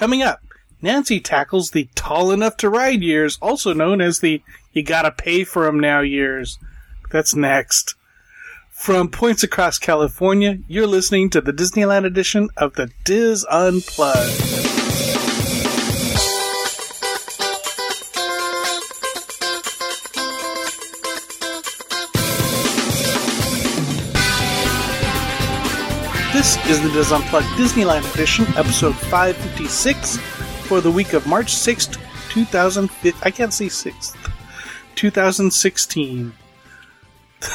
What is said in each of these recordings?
Coming up, Nancy tackles the tall-enough-to-ride years, also known as the you-gotta-pay-for-'em-now years. That's next. From points across California, you're listening to the Disneyland edition of the Diz Unplugged. This is the Diz Unplugged Disneyland Edition, episode 556, for the week of March 6th, 2016.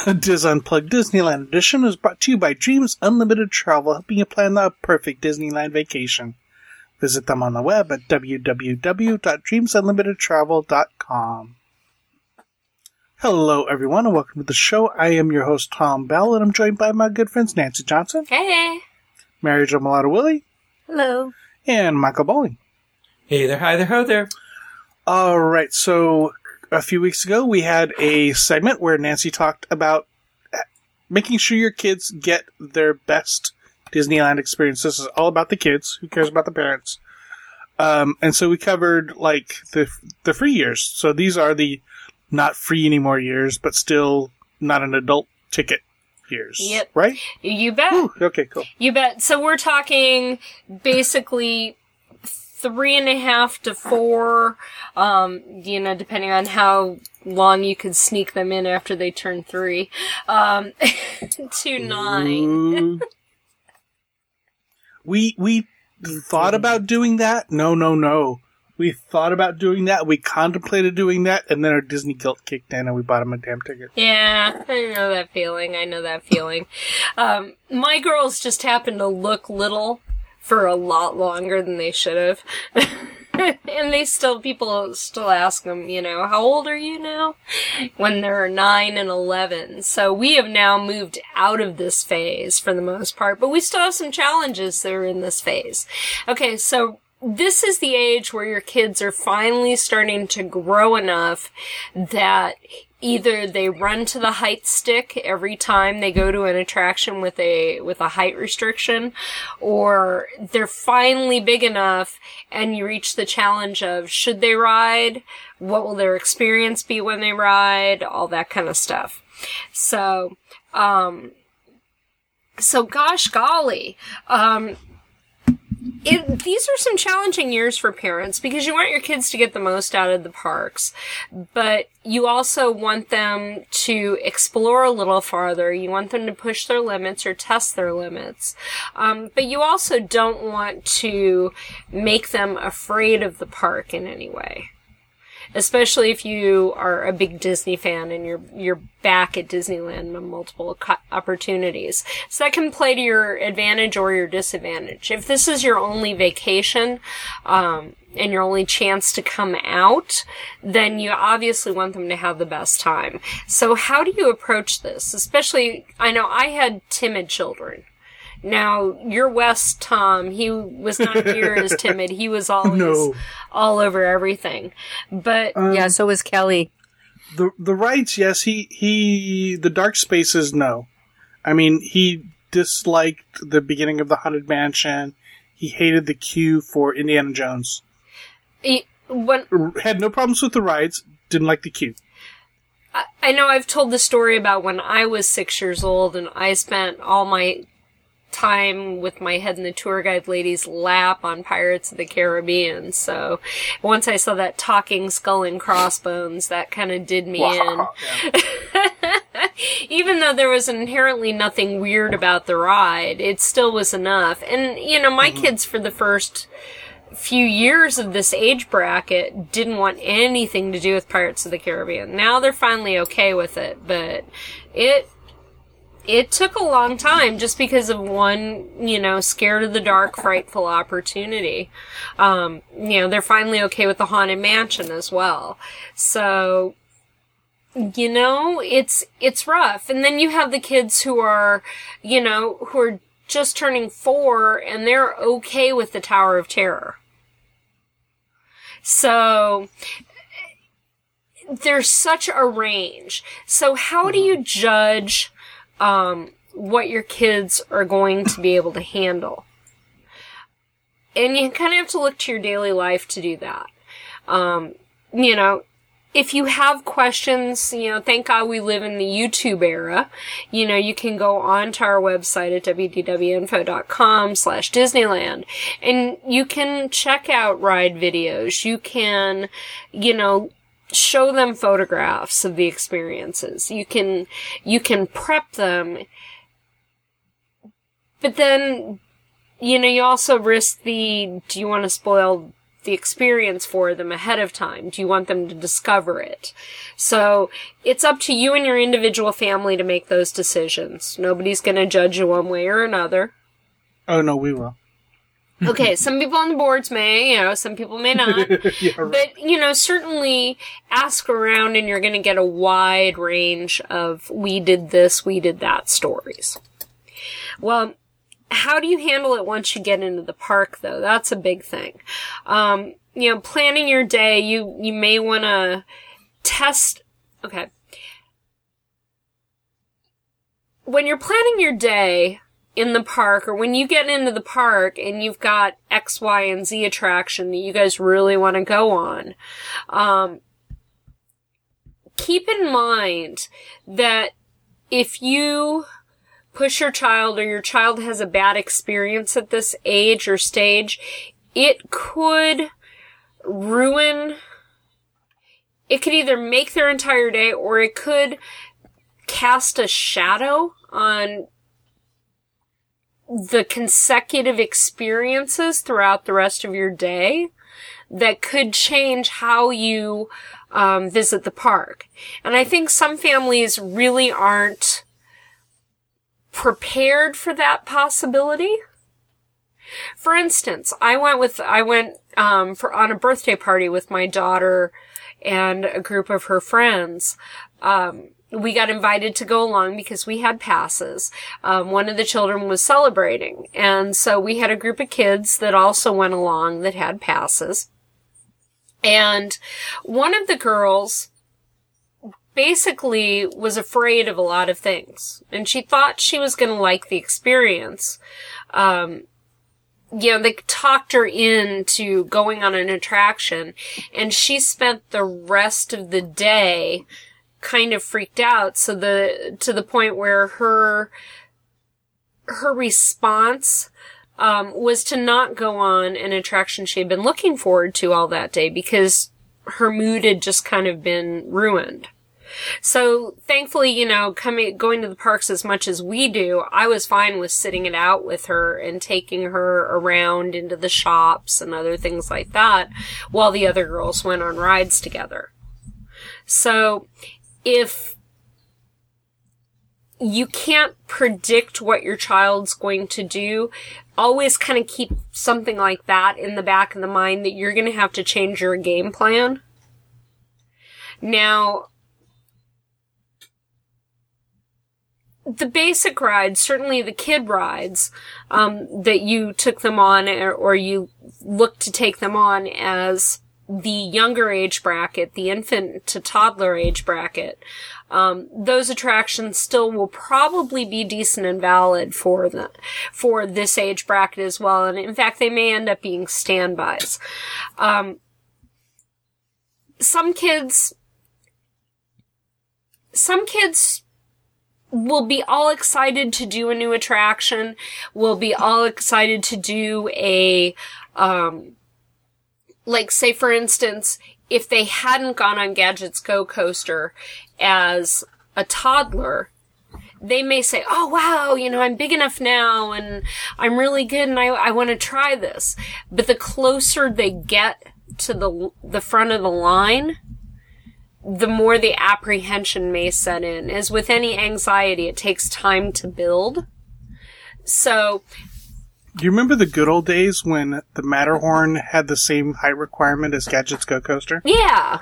The Diz Unplugged Disneyland Edition is brought to you by Dreams Unlimited Travel, helping you plan the perfect Disneyland vacation. Visit them on the web at www.dreamsunlimitedtravel.com. Hello, everyone, and welcome to the show. I am your host, Tom Bell, and I'm joined by my good friends, Nancy Johnson. Hey. Mary Jo Mulatto-Willie. Hello. And Michael Bowling. Hey there, hi there, ho there. All right, so a few weeks ago, we had a segment where Nancy talked about making sure your kids get their best Disneyland experience. This is all about the kids. Who cares about the parents? And so we covered, like, the free years. So these are the not free anymore years, but still not an adult ticket years. Yep. Right? You bet. Ooh, okay, cool. You bet. So we're talking basically 3.5 to 4, you know, depending on how long you could sneak them in after they turn 3, to 9. We thought about doing that. No. We thought about doing that, we contemplated doing that, and then our Disney guilt kicked in and we bought them a damn ticket. Yeah, I know that feeling. My girls just happened to look little for a lot longer than they should have. And people still ask them, you know, how old are you now? When they're 9 and 11. So we have now moved out of this phase for the most part, but we still have some challenges that are in this phase. Okay, so this is the age where your kids are finally starting to grow enough that either they run to the height stick every time they go to an attraction with a height restriction, or they're finally big enough and you reach the challenge of should they ride, what will their experience be when they ride, all that kind of stuff. So, gosh golly, these are some challenging years for parents because you want your kids to get the most out of the parks, but you also want them to explore a little farther. You want them to push their limits or test their limits. But you also don't want to make them afraid of the park in any way. Especially if you are a big Disney fan and you're back at Disneyland on multiple opportunities. So that can play to your advantage or your disadvantage. If this is your only vacation, and your only chance to come out, then you obviously want them to have the best time. So how do you approach this? Especially, I know I had timid children. Now, your West, Tom, he was not near as timid. He was always all over everything. But yeah, so was Kelly. The rights, yes. He the dark spaces, no. I mean, he disliked the beginning of the Haunted Mansion. He hated the queue for Indiana Jones. Had no problems with the rides, didn't like the queue. I know I've told the story about when I was 6 years old and I spent all my time with my head in the tour guide lady's lap on Pirates of the Caribbean. So once I saw that talking skull and crossbones, that kind of did me in. Yeah. Even though there was inherently nothing weird about the ride, it still was enough. And, you know, my kids for the first few years of this age bracket didn't want anything to do with Pirates of the Caribbean. Now they're finally okay with it, but it took a long time just because of one, you know, scared of the dark, frightful opportunity. You know, they're finally okay with the Haunted Mansion as well. So, you know, it's rough. And then you have the kids who are just turning 4 and they're okay with the Tower of Terror. So there's such a range. So how do you judge what your kids are going to be able to handle? And you kind of have to look to your daily life to do that. You know, if you have questions, you know, thank God we live in the YouTube era. You know, you can go onto our website at www.info.com/Disneyland and you can check out ride videos. You can, you know, show them photographs of the experiences. You can prep them. But then, you know, you also risk the, do you want to spoil the experience for them ahead of time? Do you want them to discover it? So it's up to you and your individual family to make those decisions. Nobody's going to judge you one way or another. Oh, no, we will. Okay, some people on the boards may, you know, some people may not. Yeah, right. But, you know, certainly ask around and you're going to get a wide range of we did this, we did that stories. Well, how do you handle it once you get into the park, though? That's a big thing. You know, planning your day, you may want to test... Okay. When you're planning your day in the park, or when you get into the park and you've got X, Y, and Z attraction that you guys really want to go on, keep in mind that if you... push your child or your child has a bad experience at this age or stage, it could ruin, it could either make their entire day or it could cast a shadow on the consecutive experiences throughout the rest of your day that could change how you visit the park. And I think some families really aren't prepared for that possibility. For instance, I went for on a birthday party with my daughter and a group of her friends. We got invited to go along because we had passes. One of the children was celebrating, and so we had a group of kids that also went along that had passes. And one of the girls basically was afraid of a lot of things. And she thought she was going to like the experience. You know, they talked her into going on an attraction, and she spent the rest of the day kind of freaked out, to the point where her response was to not go on an attraction she had been looking forward to all that day, because her mood had just kind of been ruined. So thankfully, you know, going to the parks as much as we do, I was fine with sitting it out with her and taking her around into the shops and other things like that while the other girls went on rides together. So if you can't predict what your child's going to do, always kind of keep something like that in the back of the mind that you're going to have to change your game plan. Now, the basic rides, certainly the kid rides, that you took them on or you look to take them on as the younger age bracket, the infant to toddler age bracket, those attractions still will probably be decent and valid for this age bracket as well. And in fact, they may end up being standbys. Some kids will be all excited to do a new attraction, will be all excited to do a, like, say, for instance, if they hadn't gone on Gadget's Go Coaster as a toddler, they may say, oh, wow, you know, I'm big enough now, and I'm really good, and I want to try this. But the closer they get to the front of the line, the more the apprehension may set in. As with any anxiety, it takes time to build. So... do you remember the good old days when the Matterhorn had the same height requirement as Gadget's Go Coaster? Yeah.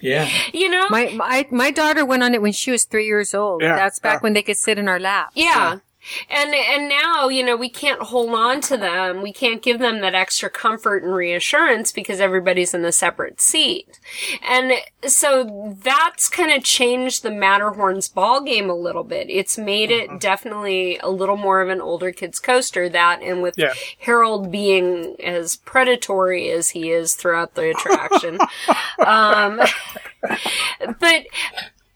Yeah. You know? My daughter went on it when she was 3 years old. Yeah. That's back when they could sit in our laps. Yeah. So. And now, you know, we can't hold on to them. We can't give them that extra comfort and reassurance because everybody's in a separate seat. And so that's kind of changed the Matterhorn's ballgame a little bit. It's made it definitely a little more of an older kids coaster, that, and with Harold being as predatory as he is throughout the attraction. But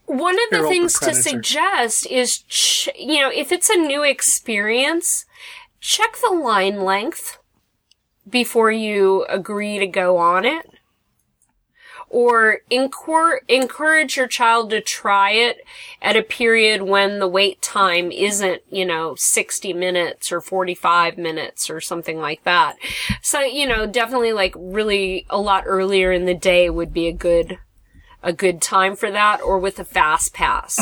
one of the things to suggest is, you know, if it's a new experience, check the line length before you agree to go on it. Or encourage your child to try it at a period when the wait time isn't, you know, 60 minutes or 45 minutes or something like that. So, you know, definitely like really a lot earlier in the day would be a good time for that, or with a fast pass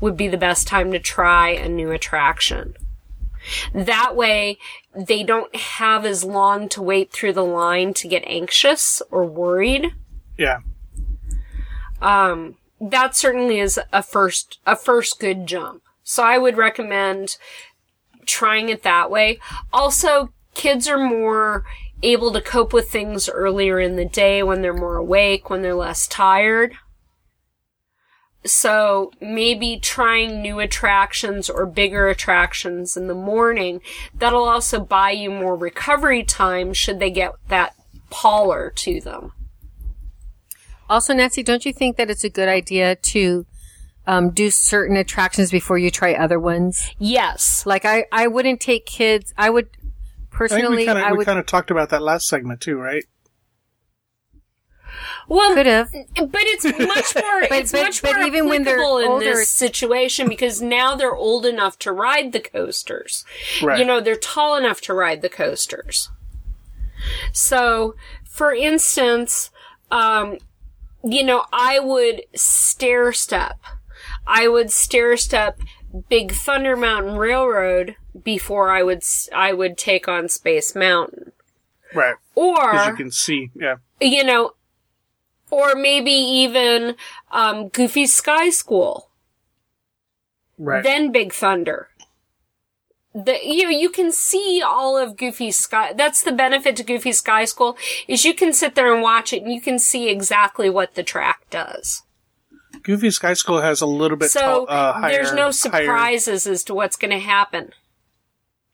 would be the best time to try a new attraction. That way, they don't have as long to wait through the line to get anxious or worried. Yeah. That certainly is a first good jump. So I would recommend trying it that way. Also, kids are more able to cope with things earlier in the day when they're more awake, when they're less tired. So maybe trying new attractions or bigger attractions in the morning, that'll also buy you more recovery time should they get that pallor to them. Also, Nancy, don't you think that it's a good idea to do certain attractions before you try other ones? Yes. Like I wouldn't take kids. I would... Personally, we kind of talked about that last segment too, right? Well, could have, but it's much more. But even when they're older, in this situation, because now they're old enough to ride the coasters. Right. You know, they're tall enough to ride the coasters. So, for instance, you know, I would stair step. Big Thunder Mountain Railroad before I would take on Space Mountain. Right. Or... because you can see, yeah. You know, or maybe even Goofy Sky School. Right. Then Big Thunder. You know, you can see all of Goofy Sky... That's the benefit to Goofy Sky School, is you can sit there and watch it and you can see exactly what the track does. Goofy Sky School has a little bit higher... there's no surprises as to what's going to happen.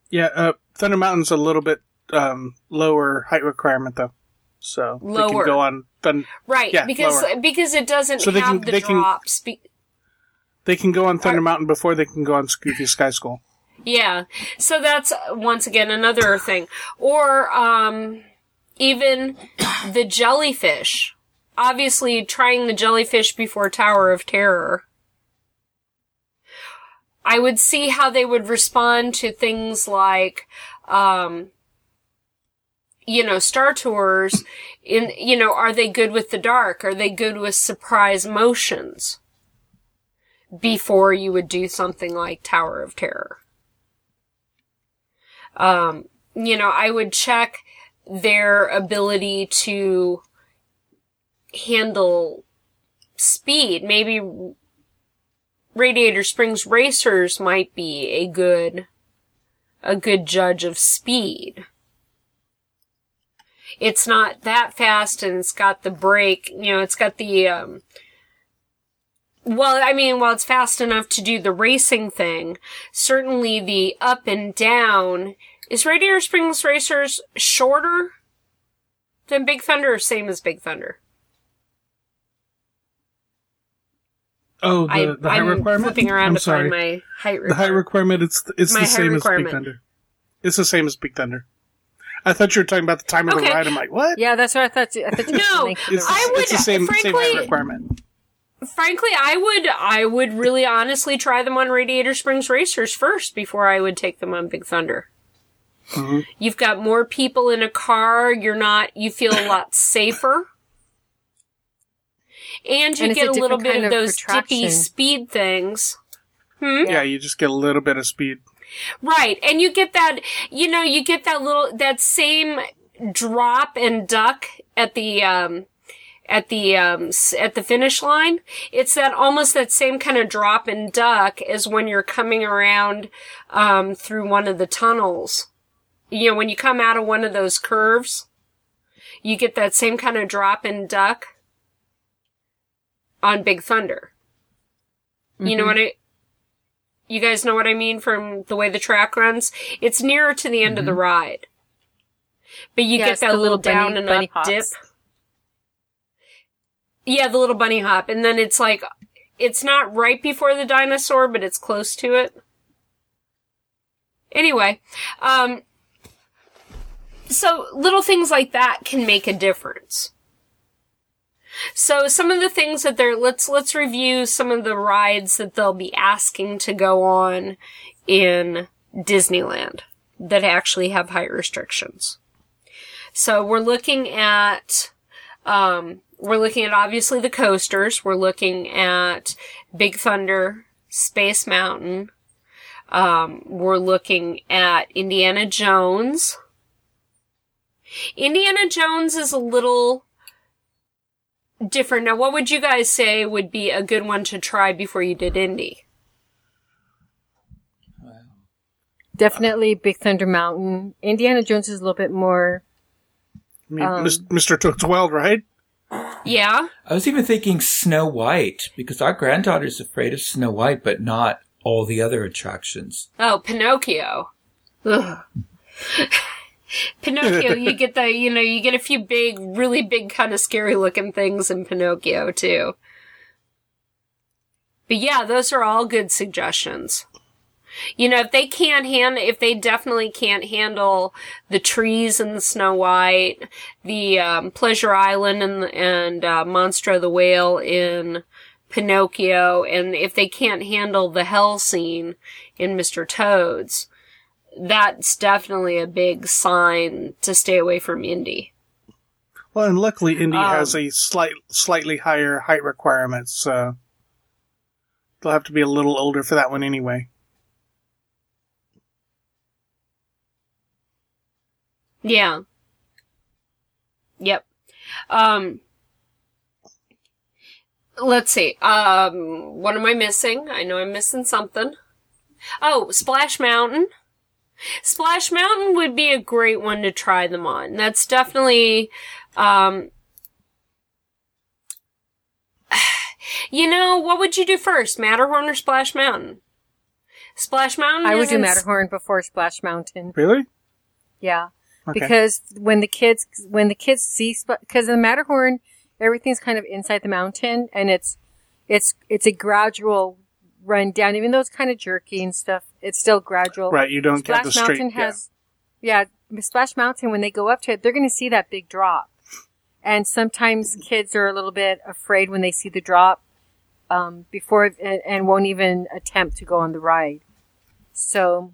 Yeah, Thunder Mountain's a little bit lower height requirement, though. So lower. They can go on... right, yeah, because it doesn't drops. They can go on Thunder Mountain before they can go on Goofy Sky School. Yeah, so that's, once again, another thing. Or even the jellyfish... Obviously, trying the jellyfish before Tower of Terror. I would see how they would respond to things like, you know, Star Tours. In, you know, are they good with the dark? Are they good with surprise motions? Before you would do something like Tower of Terror. You know, I would check their ability to handle speed. Maybe Radiator Springs Racers might be a good judge of speed. It's not that fast, and it's got the brake, you know, it's got the, while it's fast enough to do the racing thing, certainly the up and down, is Radiator Springs Racers shorter than Big Thunder or same as Big Thunder? Oh, the height requirement? I'm flipping around to find my height requirement. The height requirement, it's the same as Big Thunder. It's the same as Big Thunder. I thought you were talking about the time of the ride. I'm like, what? Yeah, that's what I thought. No, it's the same height requirement. Frankly, I would really honestly try them on Radiator Springs Racers first before I would take them on Big Thunder. Mm-hmm. You've got more people in a car. You feel a lot safer. And you get a little bit of those dippy speed things. Yeah, you just get a little bit of speed. Right. And you get that, you know, that same drop and duck at the finish line. It's that almost that same kind of drop and duck as when you're coming around through one of the tunnels. You know, when you come out of one of those curves, you get that same kind of drop and duck on Big Thunder. Mm-hmm. You know what I... You guys know what I mean from the way the track runs? It's nearer to the end of the ride. But you get that little down and up dip. Yeah, the little bunny hop. And then it's like, it's not right before the dinosaur, but it's close to it. Anyway, so little things like that can make a difference. So some of the things that they're, let's review some of the rides that they'll be asking to go on in Disneyland that actually have height restrictions. So we're looking at obviously the coasters. We're looking at Big Thunder, Space Mountain. We're looking at Indiana Jones. Indiana Jones is a little different. Now, what would you guys say would be a good one to try before you did Indy? Definitely Big Thunder Mountain. Indiana Jones is a little bit more... I mean, Mr. Toad's Wild Ride? Yeah. I was even thinking Snow White, because our granddaughter's afraid of Snow White, but not all the other attractions. Oh, Pinocchio. Ugh. Pinocchio, you get the, you know, you get a few big, really big, kind of scary looking things in Pinocchio too. But yeah, those are all good suggestions. You know, if they can't handle, if they definitely can't handle the trees in the Snow White, the Pleasure Island and Monstro the Whale in Pinocchio, and if they can't handle the hell scene in Mr. Toad's, that's definitely a big sign to stay away from Indy. Well, and luckily Indy has a slightly higher height requirement, so they'll have to be a little older for that one anyway. Yeah. Yep. Let's see. What am I missing? I know I'm missing something. Oh, Splash Mountain. Splash Mountain would be a great one to try them on. That's definitely, you know, what would you do first, Matterhorn or Splash Mountain? Splash Mountain I would do Matterhorn before Splash Mountain. Really? Yeah. Okay. Because when the kids see, because the Matterhorn, everything's kind of inside the mountain, and it's a gradual run down, even though it's kind of jerky and stuff. It's still gradual. Right, you don't get the straight. Splash Mountain, when they go up to it, they're going to see that big drop. And sometimes kids are a little bit afraid when they see the drop before and won't even attempt to go on the ride. So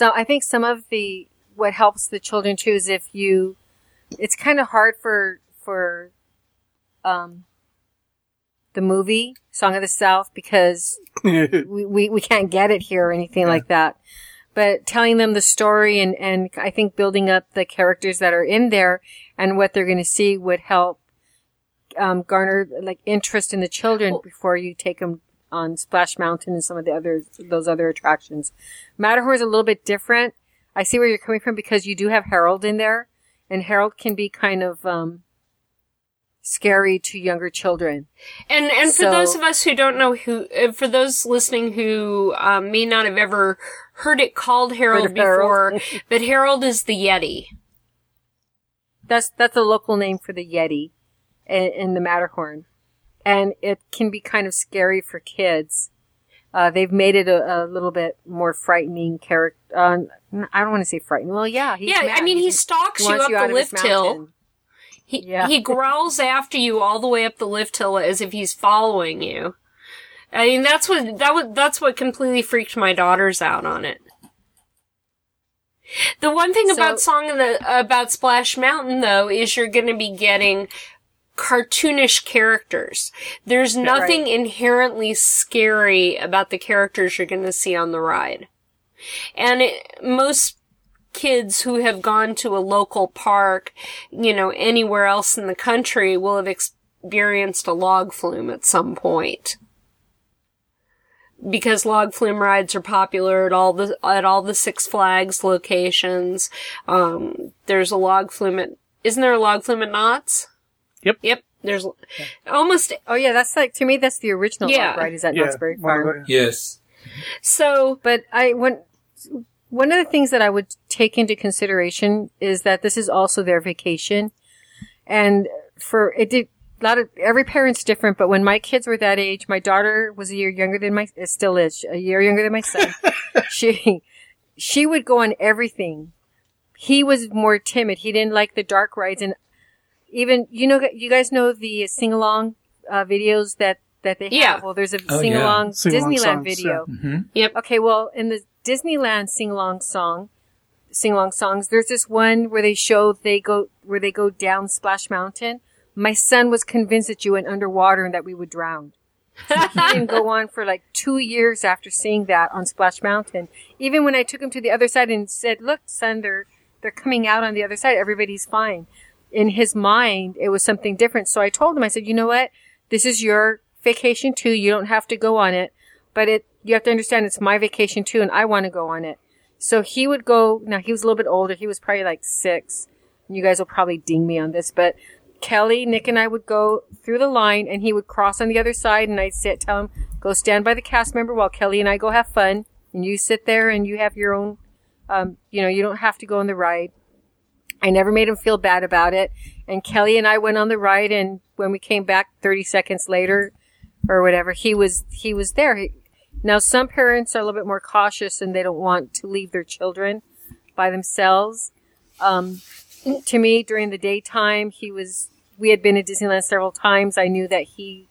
I think some of the what helps the children too is if you it's kind of hard for the movie, Song of the South, because we can't get it here or anything like that. But telling them the story and I think building up the characters that are in there and what they're going to see would help garner like interest in the children before you take them on Splash Mountain and some of the other attractions. Matterhorn is a little bit different. I see where you're coming from because you do have Harold in there, and Harold can be kind of scary to younger children. And for those of us who don't know for those listening who may not have ever heard it called Harold before, but Harold is the Yeti. That's a local name for the Yeti in the Matterhorn. And it can be kind of scary for kids. They've made it a little bit more frightening character. I don't want to say frightening. Well, yeah. He's mad. I mean, he stalks you up the lift hill. He growls after you all the way up the lift hill as if he's following you. I mean, that's what completely freaked my daughters out on it. The one thing about Splash Mountain though is you're going to be getting cartoonish characters. There's nothing inherently scary about the characters you're going to see on the ride, and most kids who have gone to a local park, you know, anywhere else in the country will have experienced a log flume at some point. Because log flume rides are popular at all the Six Flags locations. There's a log flume at, isn't there a log flume at Knott's? Yep. Yep. There's almost, oh yeah, that's like, to me, that's the original log ride is at Knott's Berry Farm. Yes. So, but one of the things that I would take into consideration is that this is also their vacation. And for, it did, a lot of, every parent's different, but when my kids were that age, my daughter was a year younger than my, it still is, a year younger than my son. She would go on everything. He was more timid. He didn't like the dark rides. And even, you know, you guys know the sing-along videos that they have. Yeah. Well, there's a sing-along Disneyland songs, video. Yeah. Mm-hmm. Yep. Okay. Well, in the Disneyland sing-along songs, there's this one where they go down Splash Mountain. My son was convinced that you went underwater and that we would drown. So he didn't go on for like 2 years after seeing that on Splash Mountain. Even when I took him to the other side and said, "Look, son, they're coming out on the other side. Everybody's fine." In his mind, it was something different. So I told him, I said, "You know what? This is your vacation too. You don't have to go on it, but you have to understand it's my vacation too, and I want to go on it." So he would go. Now he was a little bit older. He was probably like 6. And you guys will probably ding me on this, but Kelly, Nick, and I would go through the line, and he would cross on the other side, and I'd tell him, "Go stand by the cast member while Kelly and I go have fun, and you sit there and you have your own, you don't have to go on the ride." I never made him feel bad about it, and Kelly and I went on the ride, and when we came back 30 seconds later or whatever, he was there. Now, some parents are a little bit more cautious, and they don't want to leave their children by themselves. To me, during the daytime, we had been at Disneyland several times. I knew that he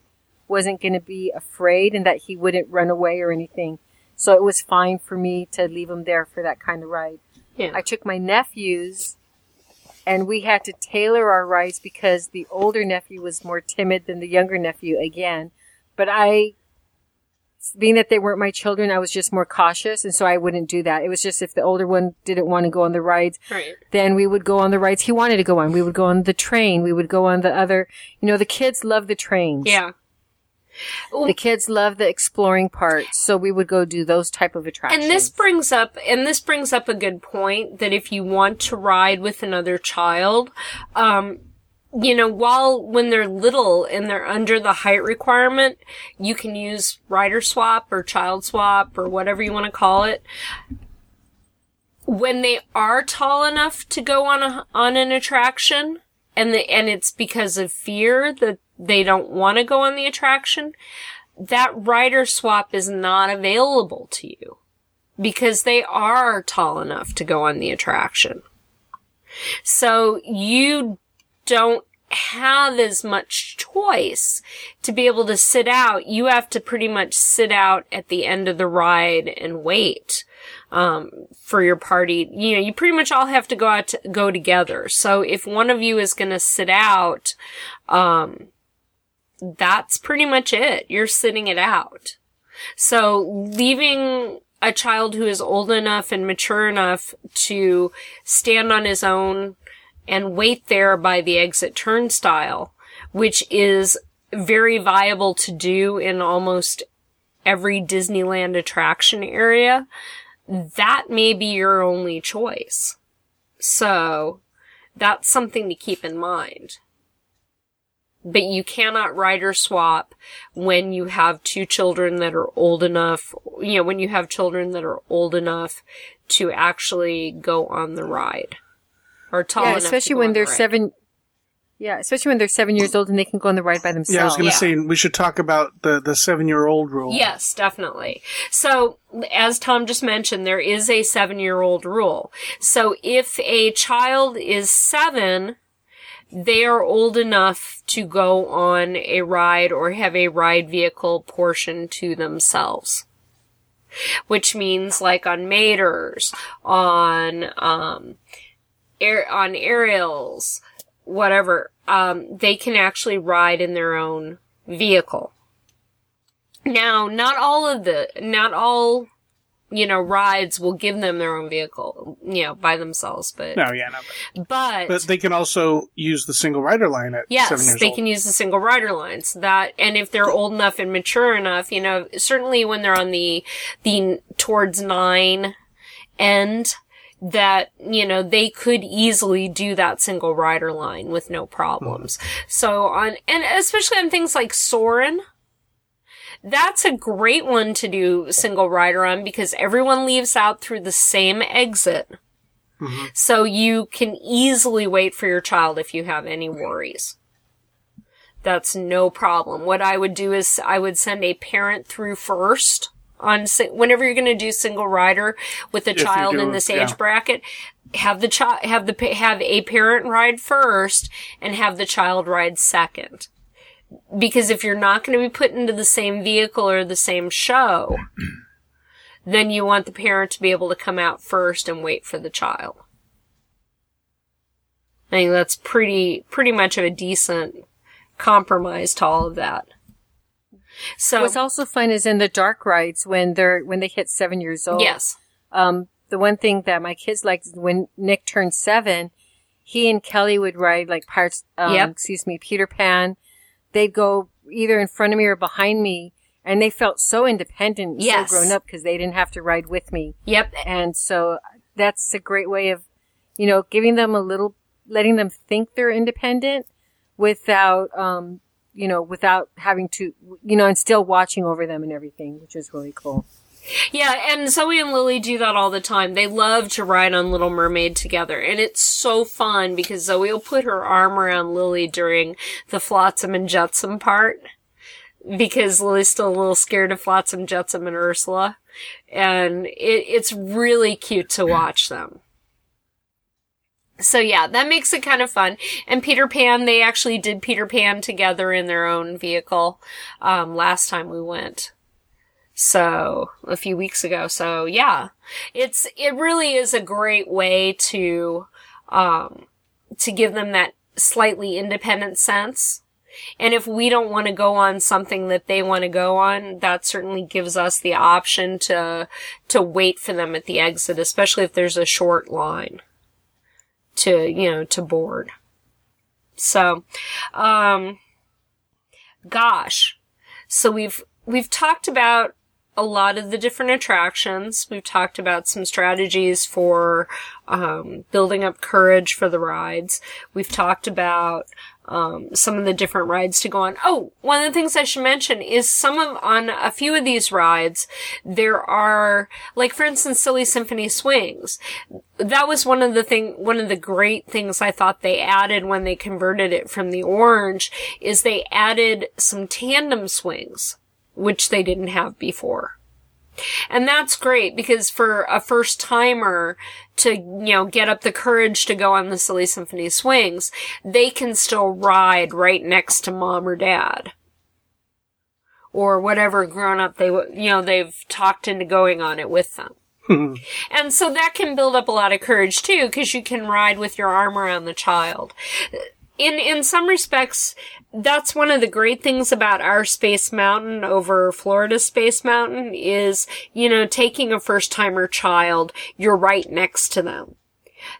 wasn't going to be afraid and that he wouldn't run away or anything. So it was fine for me to leave him there for that kind of ride. Yeah. I took my nephews, and we had to tailor our rides because the older nephew was more timid than the younger nephew again. But being that they weren't my children, I was just more cautious, and so I wouldn't do that. It was just if the older one didn't want to go on the rides, right, then we would go on the rides he wanted to go on. We would go on the train. We would go on the other, the kids love the trains. Yeah. The kids love the exploring part, so we would go do those type of attractions. And this brings up a good point that if you want to ride with another child, when they're little and they're under the height requirement, you can use rider swap or child swap or whatever you want to call it. When they are tall enough to go on an attraction, and it's because of fear that they don't want to go on the attraction, that rider swap is not available to you because they are tall enough to go on the attraction. So you don't have as much choice to be able to sit out. You have to pretty much sit out at the end of the ride and wait for your party. You pretty much all have to go together. So if one of you is going to sit out, that's pretty much it. You're sitting it out. So leaving a child who is old enough and mature enough to stand on his own and wait there by the exit turnstile, which is very viable to do in almost every Disneyland attraction area, that may be your only choice. So that's something to keep in mind. But you cannot rider swap when you have children that are old enough to actually go on the ride. Or tall enough especially to go when on they're the ride. 7. Yeah, especially when they're 7 years old and they can go on the ride by themselves. Yeah, I was going to say we should talk about the 7-year-old rule. Yes, definitely. So, as Tom just mentioned, there is a 7-year-old rule. So, if a child is 7, they are old enough to go on a ride or have a ride vehicle portion to themselves. Which means, like on Mater's, on aerials, whatever, they can actually ride in their own vehicle. Now, not all you know, rides will give them their own vehicle, you know, by themselves. But no, yeah, no. But they can also use the single rider line at 7 years old. Yes, they can use the single rider lines. That, and if they're old enough and mature enough, you know, certainly when they're on the towards 9 end, that, you know, they could easily do that single rider line with no problems. So on, and especially on things like Soarin', that's a great one to do single rider on because everyone leaves out through the same exit. Mm-hmm. So you can easily wait for your child if you have any worries. That's no problem. What I would do is I would send a parent through first on whenever you're going to do single rider with a child in this age bracket. Have the have a parent ride first and have the child ride second. Because if you're not going to be put into the same vehicle or the same show, then you want the parent to be able to come out first and wait for the child. I think that's pretty much of a decent compromise to all of that. So what's also fun is in the dark rides when they hit 7 years old. Yes. The one thing that my kids liked is when Nick turned 7, he and Kelly would ride like Peter Pan. They'd go either in front of me or behind me, and they felt so independent, so grown up because they didn't have to ride with me. Yep. And so that's a great way of, you know, giving them letting them think they're independent without having to, you know, and still watching over them and everything, which is really cool. Yeah, and Zoe and Lily do that all the time. They love to ride on Little Mermaid together, and it's so fun because Zoe will put her arm around Lily during the Flotsam and Jetsam part because Lily's still a little scared of Flotsam, Jetsam, and Ursula, and it's really cute to watch them. So yeah, that makes it kind of fun. And Peter Pan, they actually did Peter Pan together in their own vehicle last time we went. So, a few weeks ago. So, yeah. It really is a great way to give them that slightly independent sense. And if we don't want to go on something that they want to go on, that certainly gives us the option to wait for them at the exit, especially if there's a short line to board. So, gosh. So we've talked about a lot of the different attractions. We've talked about some strategies for building up courage for the rides. We've talked about some of the different rides to go on. Oh, one of the things I should mention is on a few of these rides, there are, like, for instance, Silly Symphony Swings. That was one of the great things I thought they added when they converted it from the orange is they added some tandem swings, which they didn't have before. And that's great because for a first timer to, you know, get up the courage to go on the Silly Symphony Swings, they can still ride right next to mom or dad or whatever grown up they've talked into going on it with them. And so that can build up a lot of courage too because you can ride with your arm around the child. In some respects, that's one of the great things about our Space Mountain over Florida's Space Mountain is, you know, taking a first-timer child, you're right next to them.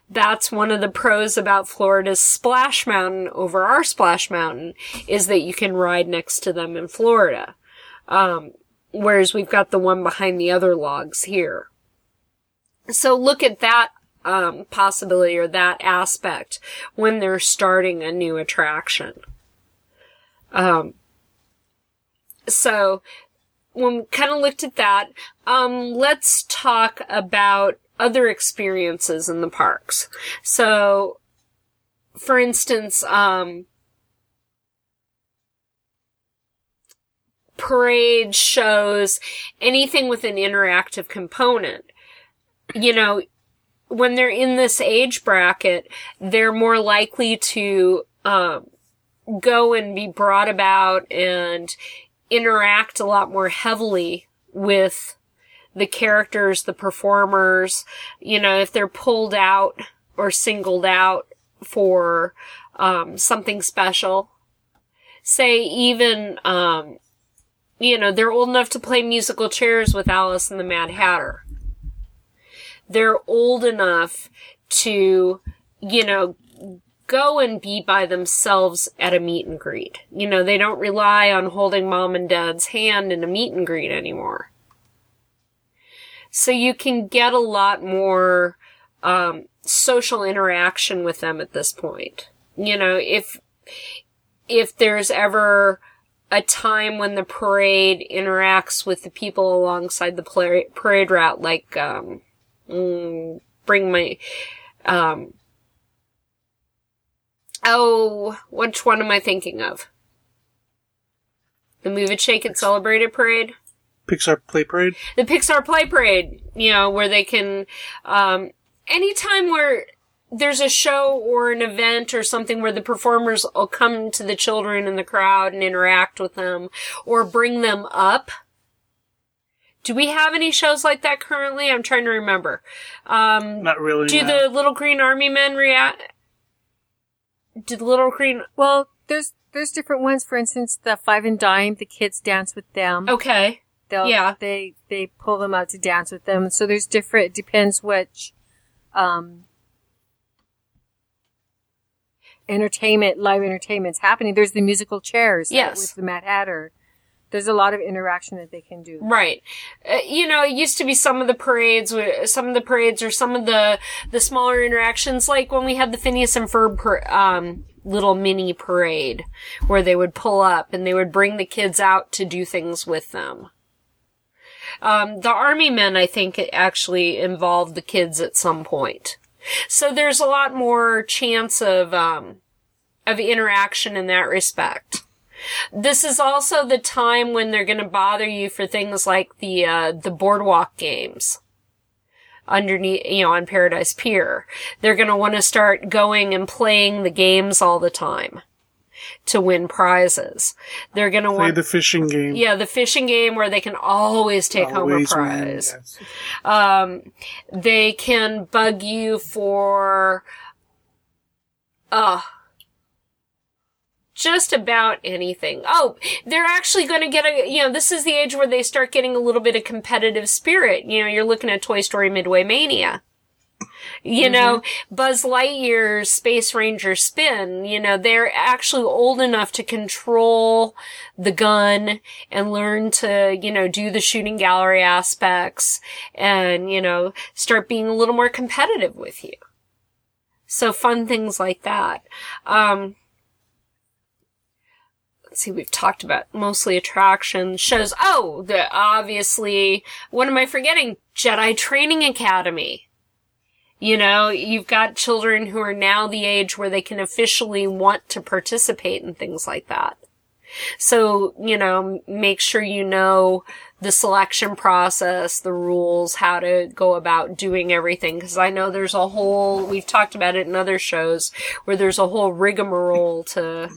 That's one of the pros about Florida's Splash Mountain over our Splash Mountain is that you can ride next to them in Florida. Whereas we've got the one behind the other logs here. So look at that possibility or that aspect when they're starting a new attraction. So when we kind of looked at that, let's talk about other experiences in the parks. So, for instance, parades, shows, anything with an interactive component. You know, when they're in this age bracket, they're more likely to go and be brought about and interact a lot more heavily with the characters, the performers. You know, if they're pulled out or singled out for something special, say even, you know, they're old enough to play musical chairs with Alice and the Mad Hatter. they're old enough to, you know, go and be by themselves at a meet and greet. You know, they don't rely on holding mom and dad's hand in a meet and greet anymore. So you can get a lot more social interaction with them at this point. You know, if there's ever a time when the parade interacts with the people alongside the parade route, like, which one am I thinking of? The Move It, Shake It, Celebrate It parade? Pixar Play Parade? The Pixar Play Parade, you know, where they can, anytime where there's a show or an event or something where the performers will come to the children in the crowd and interact with them or bring them up. Do we have any shows like that currently? I'm trying to remember. Not really. The Little Green Army Men react? Do the Little Green... Well, there's different ones. For instance, the Five and Dime, the kids dance with them. Okay. They pull them out to dance with them. So there's different... It depends which... live entertainment's happening. There's the musical chairs with the Mad Hatter. There's a lot of interaction that they can do. Right. You know, it used to be some of the parades or some of the smaller interactions, like when we had the Phineas and Ferb little mini parade where they would pull up and they would bring the kids out to do things with them. The Army Men, I think, actually involved the kids at some point. So there's a lot more chance of interaction in that respect. This is also the time when they're going to bother you for things like the boardwalk games underneath, you know, on Paradise Pier. They're going to want to start going and playing the games all the time to win prizes. They're going to want the fishing game. Yeah, the fishing game where they can always home a prize. Yes. They can bug you for just about anything. Oh, they're actually going to get this is the age where they start getting a little bit of competitive spirit. You know, you're looking at Toy Story Midway Mania. You know, Buzz Lightyear's Space Ranger Spin, you know, they're actually old enough to control the gun and learn to, you know, do the shooting gallery aspects and, you know, start being a little more competitive with you. So fun things like that. Let's see, we've talked about mostly attraction shows. Oh, obviously, what am I forgetting? Jedi Training Academy. You know, you've got children who are now the age where they can officially want to participate in things like that. So, you know, make sure you know the selection process, the rules, how to go about doing everything. Because I know there's a whole, we've talked about it in other shows, where there's a whole rigmarole to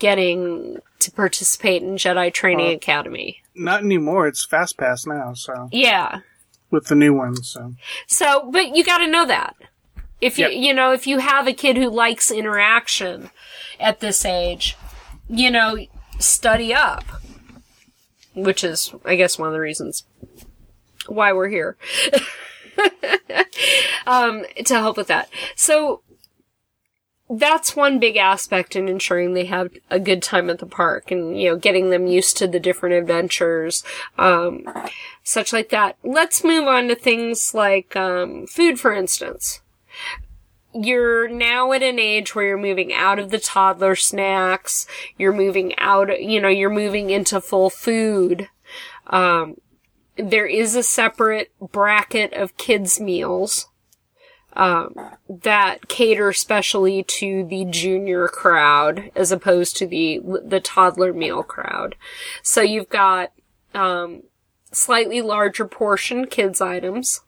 getting to participate in Jedi Training Academy. Not anymore. It's FastPass now, so. Yeah. With the new ones, so. So, but you gotta know that. If you, you know, if you have a kid who likes interaction at this age, you know, study up. Which is, I guess, one of the reasons why we're here. To help with that. So, that's one big aspect in ensuring they have a good time at the park and, you know, getting them used to the different adventures, such like that. Let's move on to things like, food, for instance. You're now at an age where you're moving out of the toddler snacks. You're moving out, you know, you're moving into full food. There is a separate bracket of kids' meals. That cater specially to the junior crowd as opposed to the toddler meal crowd. So you've got, slightly larger portion kids items.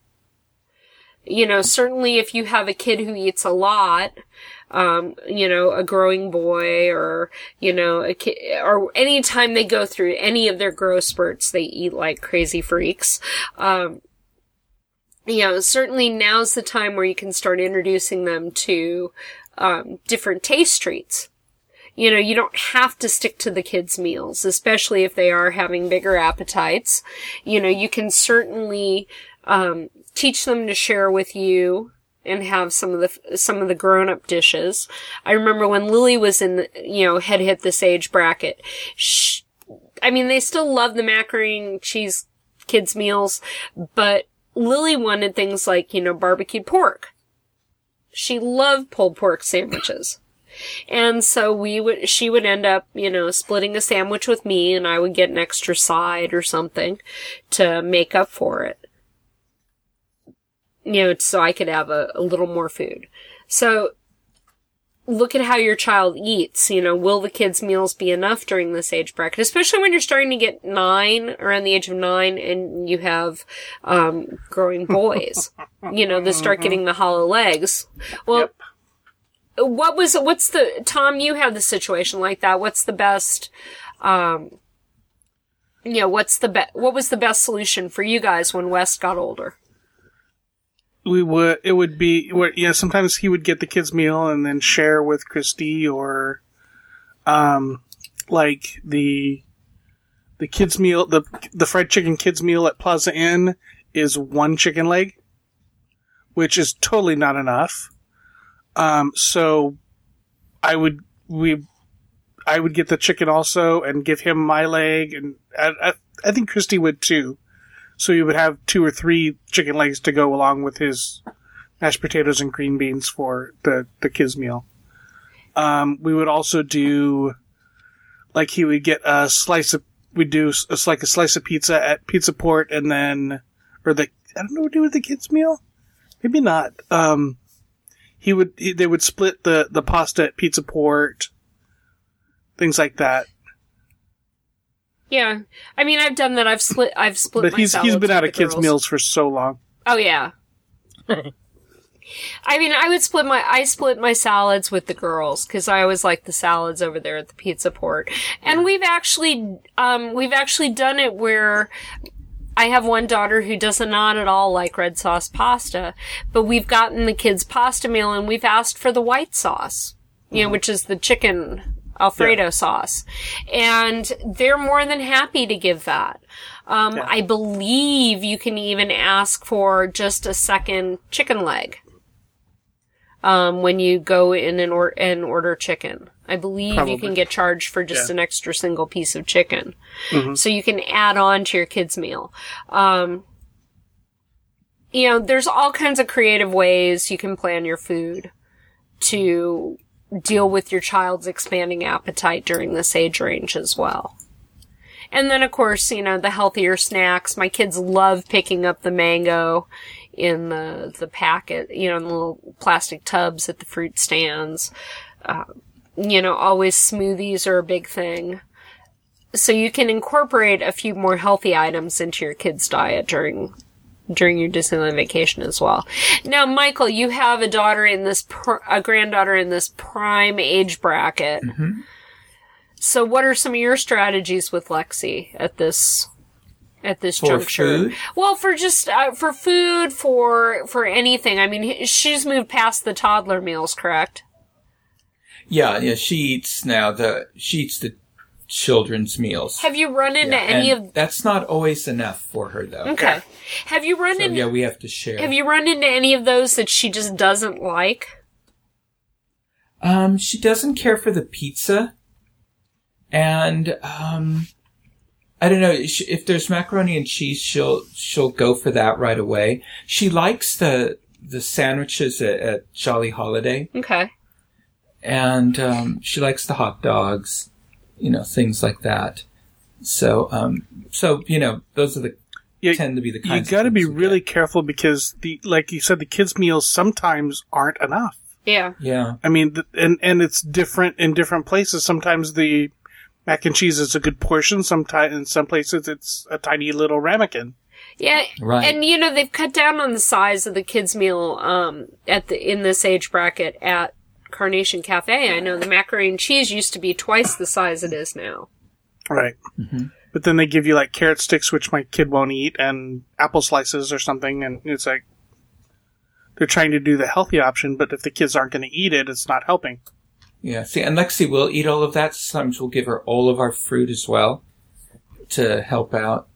You know, certainly if you have a kid who eats a lot, you know, a growing boy or, you know, a kid, or any time they go through any of their growth spurts, they eat like crazy freaks. You know, certainly now's the time where you can start introducing them to different taste treats. You know, you don't have to stick to the kids' meals, especially if they are having bigger appetites. You know, you can certainly teach them to share with you and have some of the grown-up dishes. I remember when Lily was had hit this age bracket. They still love the macaroni and cheese kids meals, but Lily wanted things like, barbecued pork. She loved pulled pork sandwiches. And so she would end up, splitting a sandwich with me, and I would get an extra side or something to make up for it. So I could have a little more food. So look at how your child eats. Will the kids' meals be enough during this age bracket? Especially when you're starting to get around the age of 9, and you have growing boys. They start getting the hollow legs. Well, yep. Tom, you have the situation like that. What's the best, what was the best solution for you guys when Wes got older? Sometimes he would get the kids' meal and then share with Christy, or, the kids' meal, the fried chicken kids' meal at Plaza Inn is one chicken leg, which is totally not enough. So I would get the chicken also and give him my leg, and I think Christy would too. So you would have 2 or 3 chicken legs to go along with his mashed potatoes and green beans for the kids' meal. We would also do, he would get a slice of pizza at Pizza Port, and then, I don't know what to do with the kids' meal? Maybe not. They would split the pasta at Pizza Port, things like that. Yeah. I've done that. I've split my salads with the girls. But he's been out of kids' meals for so long. Oh, yeah. I split my salads with the girls, because I always like the salads over there at the Pizza Port. And yeah. We've actually done it where I have one daughter who does not at all like red sauce pasta, but we've gotten the kids' pasta meal and we've asked for the white sauce, which is the chicken Alfredo sauce. And they're more than happy to give that. I believe you can even ask for just a second chicken leg when you go in and order chicken. I believe probably. You can get charged for just an extra single piece of chicken. Mm-hmm. So you can add on to your kids' meal. There's all kinds of creative ways you can plan your food to deal with your child's expanding appetite during this age range as well. And then, of course, the healthier snacks. My kids love picking up the mango in the packet, in the little plastic tubs at the fruit stands. Always smoothies are a big thing. So you can incorporate a few more healthy items into your kids' diet during your Disneyland vacation as well. Now, Michael, you have a daughter in this, a granddaughter in this prime age bracket. Mm-hmm. So what are some of your strategies with Lexi at this juncture? Food? Well, for just, for food, for anything. She's moved past the toddler meals, correct? Yeah, she eats the children's meals. Have you run into any of... That's not always enough for her, though. Okay. Have you run into... Yeah, we have to share. Have you run into any of those that she just doesn't like? She doesn't care for the pizza. And, I don't know, if there's macaroni and cheese, she'll go for that right away. She likes the sandwiches at Jolly Holiday. Okay. And, she likes the hot dogs, things like that. So, those are tend to be the kinds of things. You gotta be really careful, because like you said, the kids' meals sometimes aren't enough. Yeah. Yeah. And it's different in different places. Sometimes the mac and cheese is a good portion. Sometimes in some places it's a tiny little ramekin. Yeah, right. And they've cut down on the size of the kids' meal, in this age bracket at Carnation Cafe. I know the macaroni and cheese used to be twice the size it is now. Right. Mm-hmm. But then they give you carrot sticks, which my kid won't eat, and apple slices or something, and it's they're trying to do the healthy option, but if the kids aren't going to eat it, it's not helping. Yeah, see, and Lexi will eat all of that. Sometimes we'll give her all of our fruit as well to help out.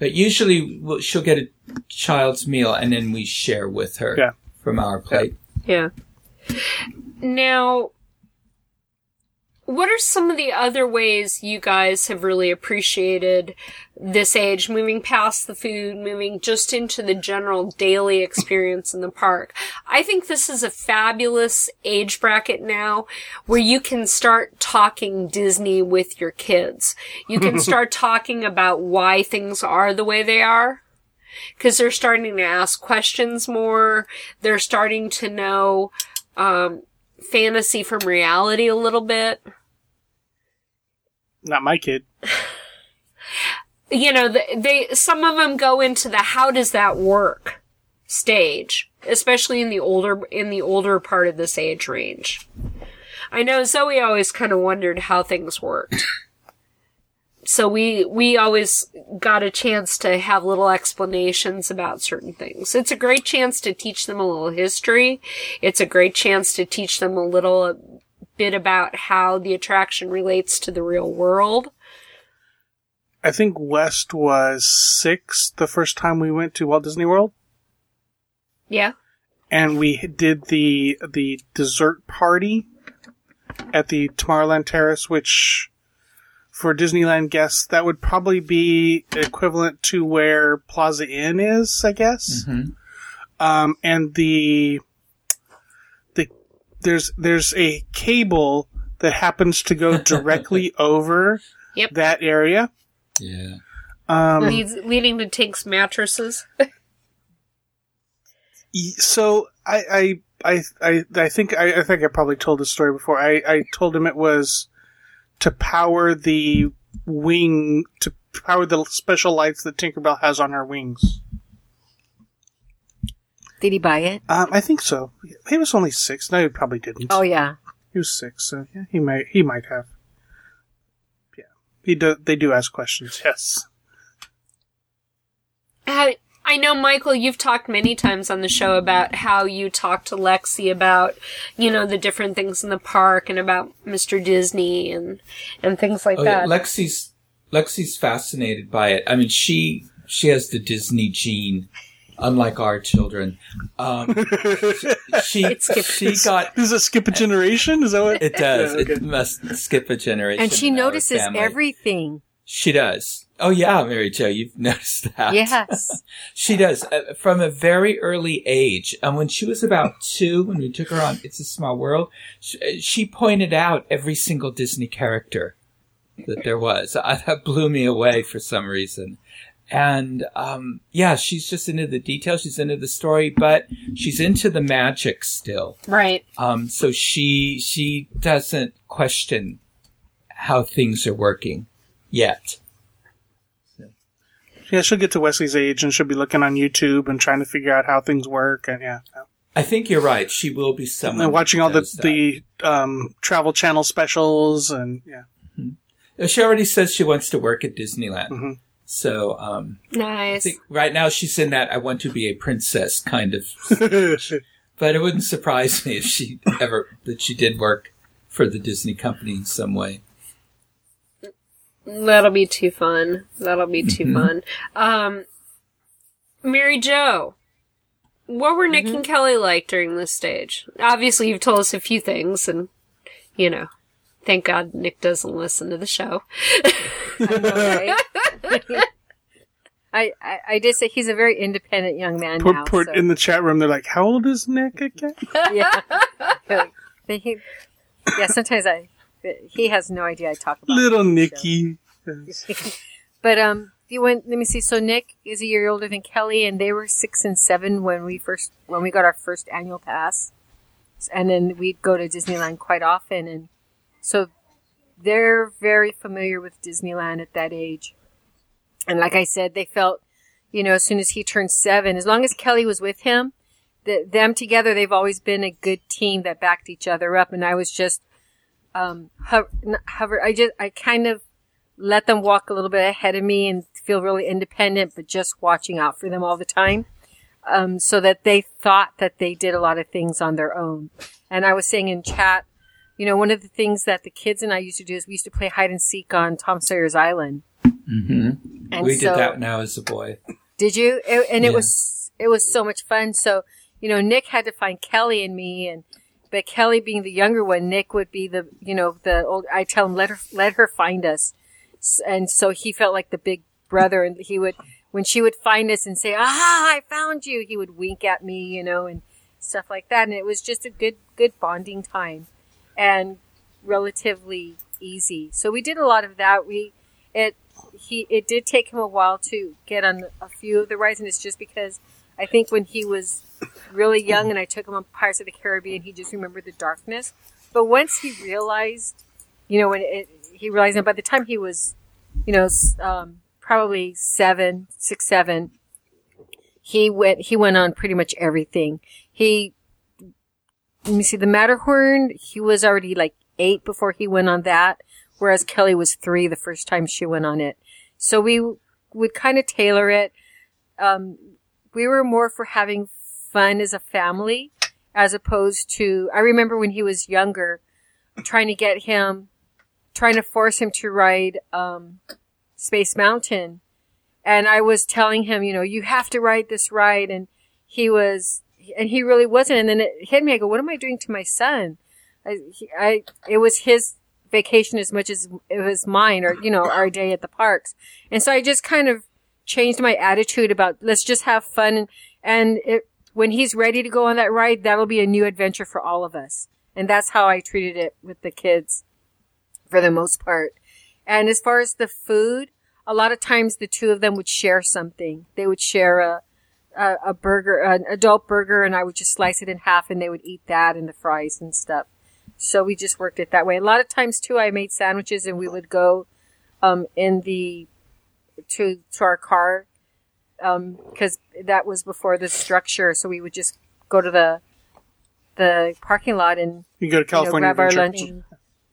But usually she'll get a child's meal and then we share with her from our plate. Yeah. Now, what are some of the other ways you guys have really appreciated this age, moving past the food, moving just into the general daily experience in the park? I think this is a fabulous age bracket now where you can start talking Disney with your kids. You can start talking about why things are the way they are, because they're starting to ask questions more. They're starting to know fantasy from reality a little bit. Not my kid. You know, they some of them go into the how does that work stage, especially in the older part of this age range. I know Zoe always kind of wondered how things worked. So we always got a chance to have little explanations about certain things. It's a great chance to teach them a little history. It's a great chance to teach them a little bit about how the attraction relates to the real world. I think West was 6 the first time we went to Walt Disney World. Yeah. And we did the dessert party at the Tomorrowland Terrace, which for Disneyland guests, that would probably be equivalent to where Plaza Inn is, I guess. Mm-hmm. And there's a cable that happens to go directly over that area. Yeah. Leading to Tink's mattresses. So I think I probably told this story before. I told him it was to power the wing, to power the special lights that Tinkerbell has on her wings. Did he buy it? I think so. He was only 6. No, he probably didn't. Oh yeah, he was 6, so yeah, he might have. They do ask questions, yes. I know, Michael, you've talked many times on the show about how you talked to Lexi about, you know, the different things in the park and about Mr. Disney and things like that. Yeah. Lexi's fascinated by it. I mean, she has the Disney gene, unlike our children. Does it skip a generation? Is that what it does? Yeah, okay. It must skip a generation. And she notices everything. She does. Oh, yeah, Mary Jo, you've noticed that. Yes. She does. From a very early age. And when she was about 2, when we took her on It's a Small World, she pointed out every single Disney character that there was. That blew me away for some reason. And, yeah, she's just into the details. She's into the story, but she's into the magic still. Right. So she doesn't question how things are working yet. Yeah, she'll get to Wesley's age and she'll be looking on YouTube and trying to figure out how things work. And yeah, I think you're right. She will be someone. And watching all the Travel Channel specials and yeah. Mm-hmm. She already says she wants to work at Disneyland. Mm-hmm. So, nice. I think right now she's in that I want to be a princess kind of stage. But it wouldn't surprise me if she did work for the Disney company in some way. That'll be too mm-hmm. fun. Mary Jo, what were Nick and Kelly like during this stage? Obviously you've told us a few things and, you know, thank God Nick doesn't listen to the show. I know, right? I just say he's a very independent young man now. So. In the chat room, they're like, how old is Nick again? Yeah. Sometimes he has no idea I talk about little Nicky. But, let me see. So Nick is a year older than Kelly, and they were 6 and 7 when we got our first annual pass. And then we'd go to Disneyland quite often. And so they're very familiar with Disneyland at that age. And like I said, they felt, you know, as soon as he turned 7, as long as Kelly was with him, them together, they've always been a good team that backed each other up. And I was just I kind of let them walk a little bit ahead of me and feel really independent, but just watching out for them all the time. So that they thought that they did a lot of things on their own. And I was saying in chat, you know, one of the things that the kids and I used to do is we used to play hide and seek on Tom Sawyer's Island. Mm-hmm. We did that when I was a boy. Did you? It was so much fun. So, you know, Nick had to find Kelly and me, but Kelly being the younger one, Nick would be the old. I tell him let her find us, and so he felt like the big brother, and he would. When she would find us and say, "Ah, I found you," he would wink at me, you know, and stuff like that. And it was just a good bonding time, and relatively easy. So we did a lot of that. It did take him a while to get on a few of the rides, and it's just because I think when he was really young and I took him on Pirates of the Caribbean, he just remembered the darkness. But once he realized, you know, and by the time he was, you know, probably 7, 6, 7, he went on pretty much everything. The Matterhorn, he was already like 8 before he went on that, whereas Kelly was 3 the first time she went on it. So we would kind of tailor it. We were more for having fun as a family as opposed to, I remember when he was younger, trying to force him to ride, Space Mountain, and I was telling him, you know, you have to ride this ride, and he really wasn't. And then it hit me. I go, what am I doing to my son? It was his vacation as much as it was mine, or you know, our day at the parks. And so I just kind of changed my attitude about let's just have fun, and when he's ready to go on that ride, that'll be a new adventure for all of us. And that's how I treated it with the kids, for the most part. And as far as the food, a lot of times the two of them would share something. They would share a burger, an adult burger, and I would just slice it in half, and they would eat that and the fries and stuff. So we just worked it that way. A lot of times too, I made sandwiches, and we would go to our car because that was before the structure. So we would just go to the parking lot and you can go to California Adventure. Grab our lunch.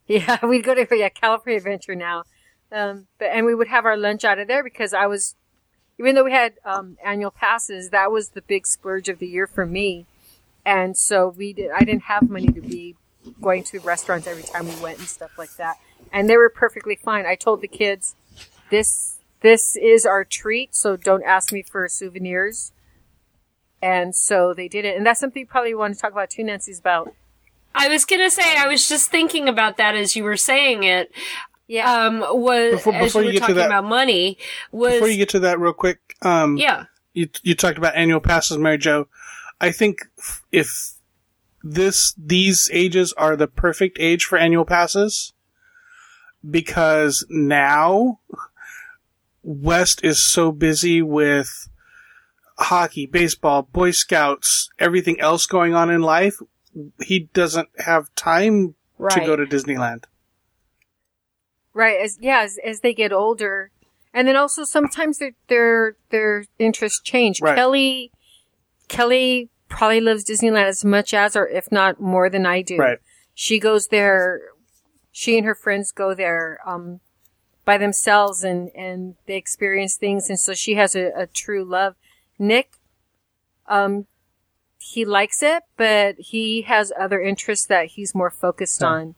Yeah, we'd go to California Adventure now, and we would have our lunch out of there because even though we had annual passes, that was the big splurge of the year for me, and so I didn't have money to be going to restaurants every time we went and stuff like that, and they were perfectly fine. I told the kids, this is our treat, so don't ask me for souvenirs, and so they did it, and that's something you probably want to talk about too, Nancy's about. I was going to say, I was just thinking about that as you were saying it. Yeah. Before you get to that real quick. Yeah. You talked about annual passes, Mary Jo. I think if these ages are the perfect age for annual passes, because now West is so busy with hockey, baseball, Boy Scouts, everything else going on in life. He doesn't have time to go to Disneyland. Right. As they get older. And then also sometimes their interests change. Right. Kelly probably loves Disneyland as much as, or if not more than I do. Right. She goes there. She and her friends go there, by themselves and they experience things. And so she has a true love. Nick, he likes it, but he has other interests that he's more focused on.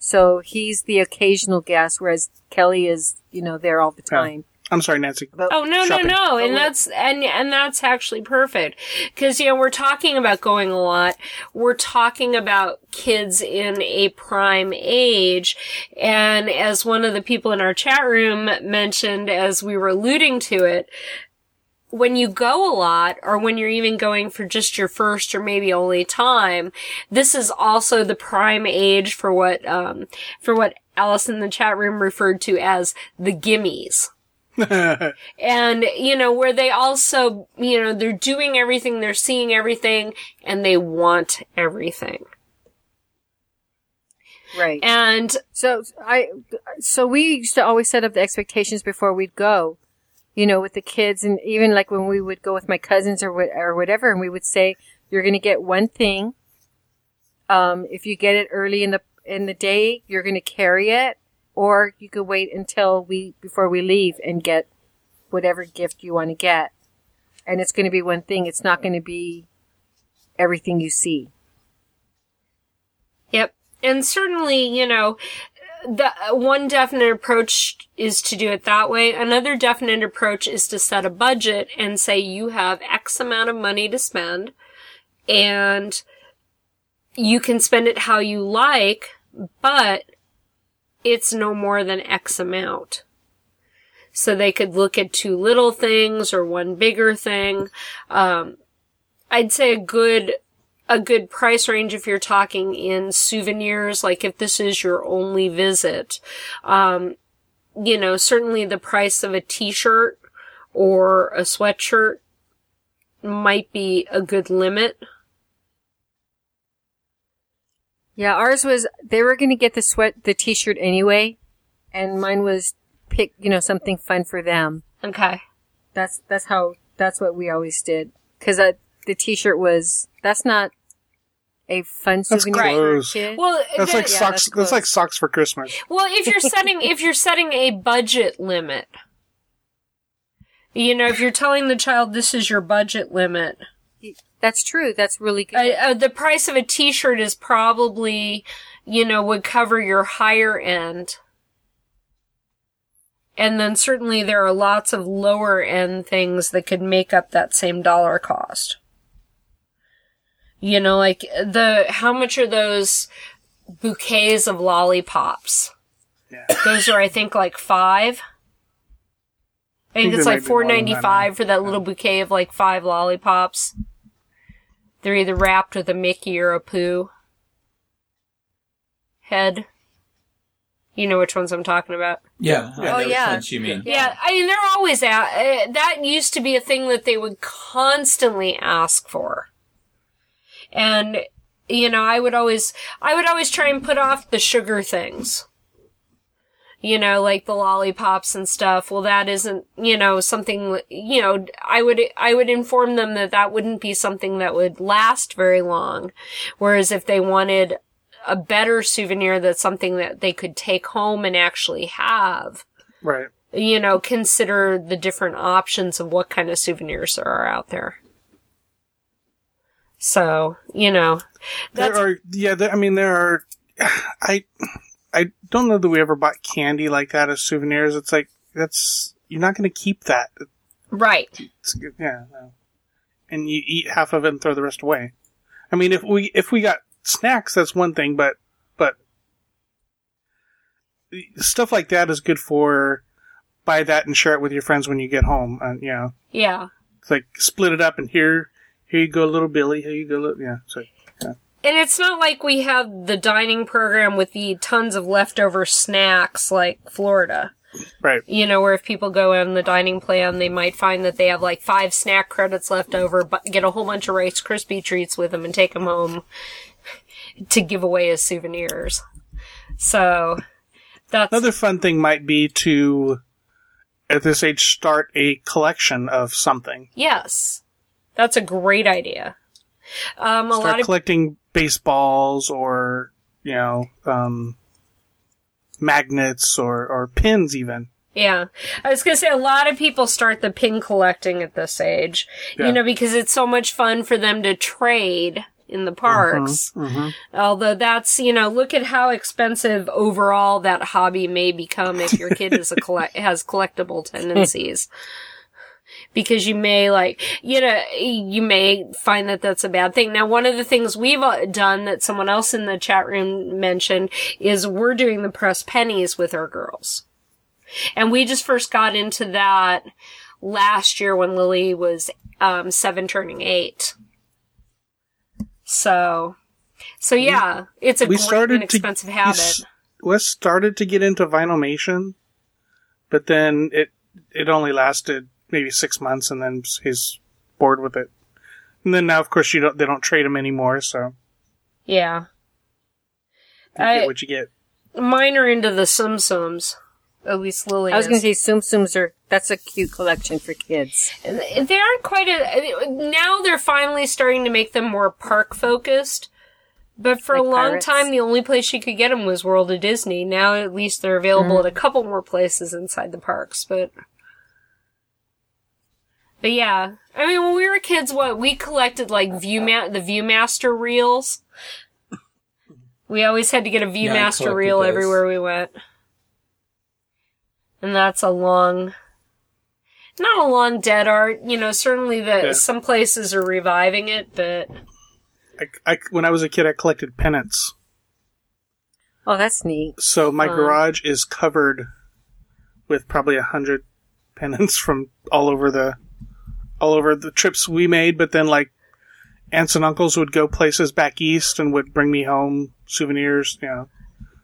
So he's the occasional guest, whereas Kelly is, you know, there all the time. Yeah. I'm sorry, Nancy. No. And that's actually perfect. Cause, you know, we're talking about going a lot. We're talking about kids in a prime age. And as one of the people in our chat room mentioned, as we were alluding to it, when you go a lot, or when you're even going for just your first or maybe only time, this is also the prime age for what Alice in the chat room referred to as the gimmies. And, you know, where they also, you know, they're doing everything, they're seeing everything, and they want everything. Right. And so we used to always set up the expectations before we'd go. You know, with the kids, and even like when we would go with my cousins or whatever, and we would say, you're going to get one thing. If you get it early in the day, you're going to carry it, or you could wait before we leave and get whatever gift you want to get. And it's going to be one thing. It's not going to be everything you see. Yep. And certainly, you know, the one definite approach is to do it that way. Another definite approach is to set a budget and say you have X amount of money to spend and you can spend it how you like, but it's no more than X amount. So they could look at two little things or one bigger thing. I'd say a good price range if you're talking in souvenirs, like if this is your only visit. You know, certainly the price of a t-shirt or a sweatshirt might be a good limit. Yeah, ours was, they were going to get the t-shirt anyway, and mine was pick, you know, something fun for them. Okay. That's what we always did. 'Cause the t-shirt was, that's not a fun souvenir for kids. Well, that's like socks. That's like socks for Christmas. Well, if you're setting a budget limit, you know, if you're telling the child this is your budget limit, that's true. That's really good. The price of a t-shirt is probably, you know, would cover your higher end, and then certainly there are lots of lower end things that could make up that same dollar cost. You know, like how much are those bouquets of lollipops? Yeah. Those are, I think, like $5. I think it's like $4.95 for that little bouquet of like 5 lollipops. They're either wrapped with a Mickey or a Pooh head. You know which ones I'm talking about. Yeah. I know which ones you mean. Yeah. I mean, they're always that used to be a thing that they would constantly ask for. And, you know, I would always try and put off the sugar things. You know, like the lollipops and stuff. Well, that isn't, you know, something, you know, I would inform them that wouldn't be something that would last very long. Whereas if they wanted a better souvenir, that's something that they could take home and actually have. Right. You know, consider the different options of what kind of souvenirs there are out there. So, you know, I don't know that we ever bought candy like that as souvenirs. It's like, you're not going to keep that. Right. Yeah. And you eat half of it and throw the rest away. I mean, if we got snacks, that's one thing, but stuff like that is good for buy that and share it with your friends when you get home. You know. Yeah. It's like split it up and here you go, little Billy. Here you go, yeah. So, yeah. And it's not like we have the dining program with the tons of leftover snacks like Florida. Right. You know, where if people go in the dining plan, they might find that they have like 5 snack credits left over, but get a whole bunch of Rice Krispie treats with them and take them home to give away as souvenirs. So, that's... Another fun thing might be to, at this age, start a collection of something. Yes. That's a great idea. Start collecting baseballs or, you know, magnets or pins even. Yeah. I was going to say a lot of people start the pin collecting at this age, you know, because it's so much fun for them to trade in the parks. Mm-hmm, mm-hmm. Although that's, you know, look at how expensive overall that hobby may become if your kid is has collectible tendencies. Because you may you may find that that's a bad thing. Now, one of the things we've done that someone else in the chat room mentioned is we're doing the press pennies with our girls. And we just first got into that last year when Lily was 7 turning 8. So yeah, it's a great and expensive habit. We started to get into Vinylmation, but then it only lasted maybe 6 months, and then he's bored with it. And then now, of course, they don't trade him anymore, so. Yeah. Get what you get. Mine are into the Tsum Tsums. At least Lily is. I was going to say Tsum Tsums that's a cute collection for kids. They aren't quite now they're finally starting to make them more park-focused. But for a long time, the only place you could get them was World of Disney. Now, at least they're available at a couple more places inside the parks, But yeah, I mean, when we were kids, we collected like the Viewmaster reels. We always had to get a Viewmaster reel everywhere we went. And that's a long... Not a long dead art, you know, certainly that some places are reviving it, but... I, when I was a kid, I collected pennants. Oh, that's neat. So my garage is covered with probably 100 pennants from all over the trips we made, but then, like, aunts and uncles would go places back east and would bring me home souvenirs, you know.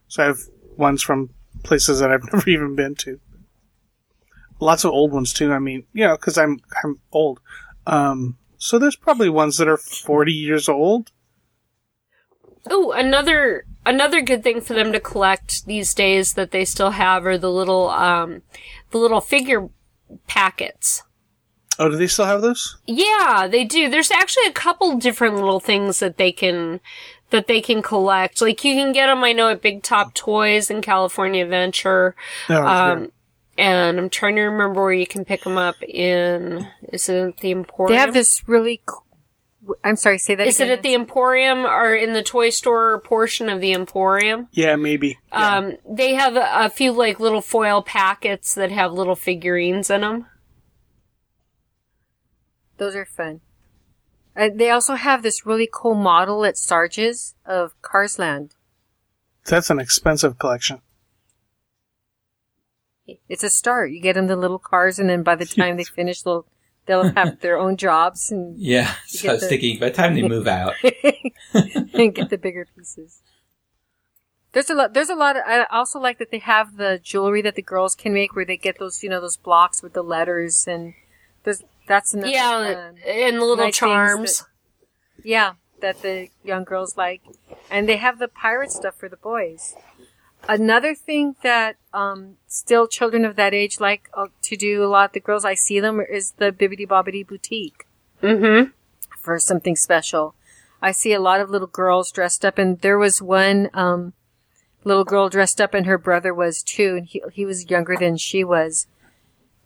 So I have ones from places that I've never even been to. Lots of old ones, too. I mean, you know, because I'm old. So there's probably ones that are 40 years old. Oh, another good thing for them to collect these days that they still have are the little figure packets. Oh, do they still have those? Yeah, they do. There's actually a couple different little things that they can collect. Like, you can get them, I know, at Big Top Toys and California Adventure. Oh, sure. And I'm trying to remember where you can pick them up in... Is it at the Emporium? They have this really... I'm sorry, say that again. Is it at the Emporium or in the toy store portion of the Emporium? Yeah, maybe. Yeah. They have a few, like, little foil packets that have little figurines in them. Those are fun. They also have this really cool model at Sarge's of Cars Land. That's an expensive collection. It's a start. You get them the little cars, and then by the time they finish, they'll have their own jobs. And yeah, so I was thinking, by the time they move out. And get the bigger pieces. There's a lot. I also like that they have the jewelry that the girls can make, where they get those, you know, those blocks with the letters, and that's another. Yeah, and the little nice charms. That the young girls like. And they have the pirate stuff for the boys. Another thing that still children of that age like to do a lot, the girls I see them, is the Bibbidi Bobbidi Boutique. Mm-hmm. For something special. I see a lot of little girls dressed up, and there was one little girl dressed up, and her brother was too, and he was younger than she was.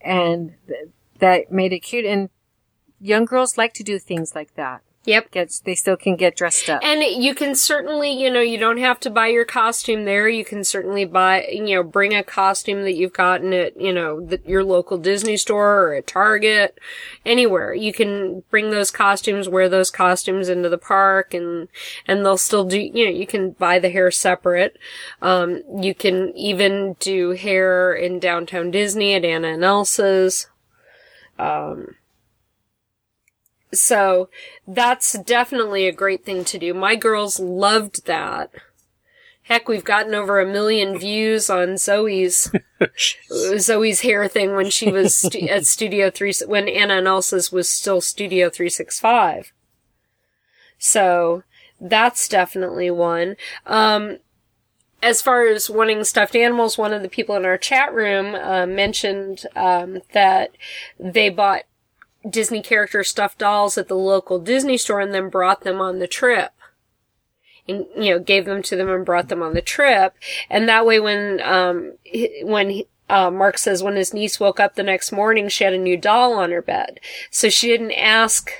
And that made it cute, and young girls like to do things like that. Yep. They still can get dressed up. And you can certainly, you know, you don't have to buy your costume there. You can certainly buy, you know, bring a costume that you've gotten at, you know, your local Disney store or at Target, anywhere. You can bring those costumes, wear those costumes into the park, and they'll still do, you know, you can buy the hair separate. You can even do hair in downtown Disney at Anna and Elsa's. So that's definitely a great thing to do. My girls loved that. Heck, we've gotten over 1 million views on Zoe's hair thing when she was at Studio 3, when Anna and Elsa's was still Studio 365. So that's definitely one. As far as wanting stuffed animals, one of the people in our chat room mentioned that they bought Disney character stuffed dolls at the local Disney store and then brought them on the trip. And, you know, gave them to them and brought them on the trip. And that way when Mark says when his niece woke up the next morning, she had a new doll on her bed. So she didn't ask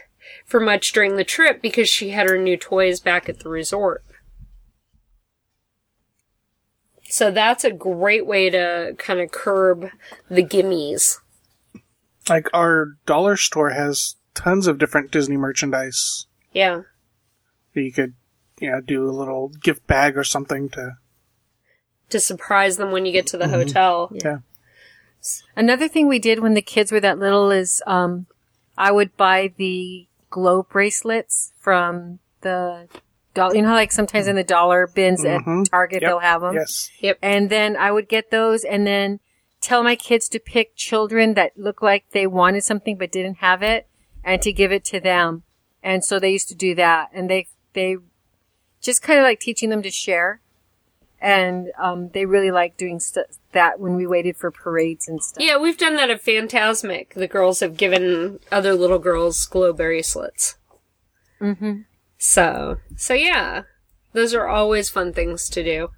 for much during the trip because she had her new toys back at the resort. So that's a great way to kind of curb the gimmies. Like, our dollar store has tons of different Disney merchandise. Yeah. You could, you know, do a little gift bag or something to surprise them when you get to the hotel. Yeah. Another thing we did when the kids were that little is, I would buy the glow bracelets from the dollar. You know how, like, sometimes in the dollar bins at Target they'll have them? Yes. Yep. And then I would get those and then tell my kids to pick children that look like they wanted something but didn't have it and to give it to them. And so they used to do that. And they just kind of like teaching them to share. And they really liked doing that when we waited for parades and stuff. Yeah, we've done that at Fantasmic. The girls have given other little girls glow bracelets. Mm-hmm. So yeah, those are always fun things to do.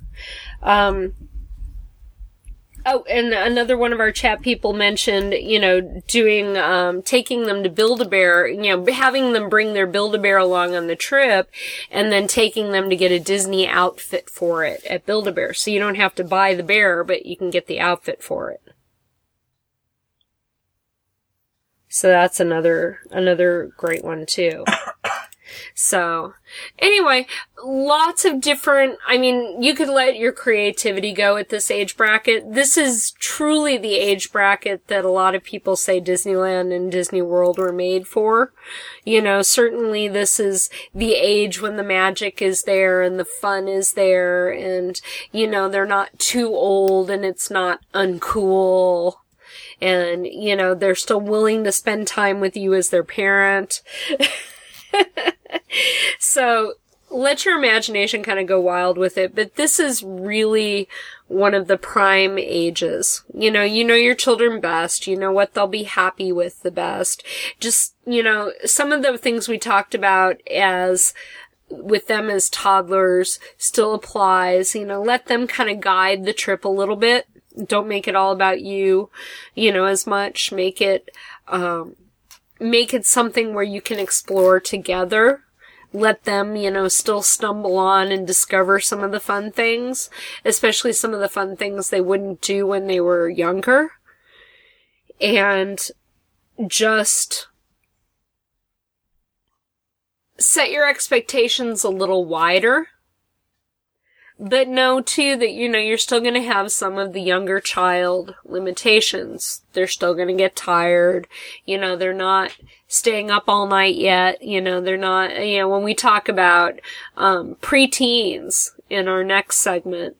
Oh, and another one of our chat people mentioned, you know, doing, taking them to Build-A-Bear, you know, having them bring their Build-A-Bear along on the trip and then taking them to get a Disney outfit for it at Build-A-Bear. So you don't have to buy the bear, but you can get the outfit for it. So that's another great one too. So, anyway, lots of different, I mean, you could let your creativity go at this age bracket. This is truly the age bracket that a lot of people say Disneyland and Disney World were made for. You know, certainly this is the age when the magic is there and the fun is there and, you know, they're not too old and it's not uncool. And, you know, they're still willing to spend time with you as their parent. So let your imagination kind of go wild with it, but this is really one of the prime ages. You know your children best, you know what they'll be happy with the best. Just, you know, some of the things we talked about as with them as toddlers still applies. You know, let them kind of guide the trip a little bit. Don't make it all about you, you know, as much. Make it something where you can explore together. Let them, you know, still stumble on and discover some of the fun things, especially some of the fun things they wouldn't do when they were younger. And just set your expectations a little wider. But know, too, that, you know, you're still going to have some of the younger child limitations. They're still going to get tired. You know, they're not staying up all night yet. You know, they're not, you know, when we talk about preteens in our next segment,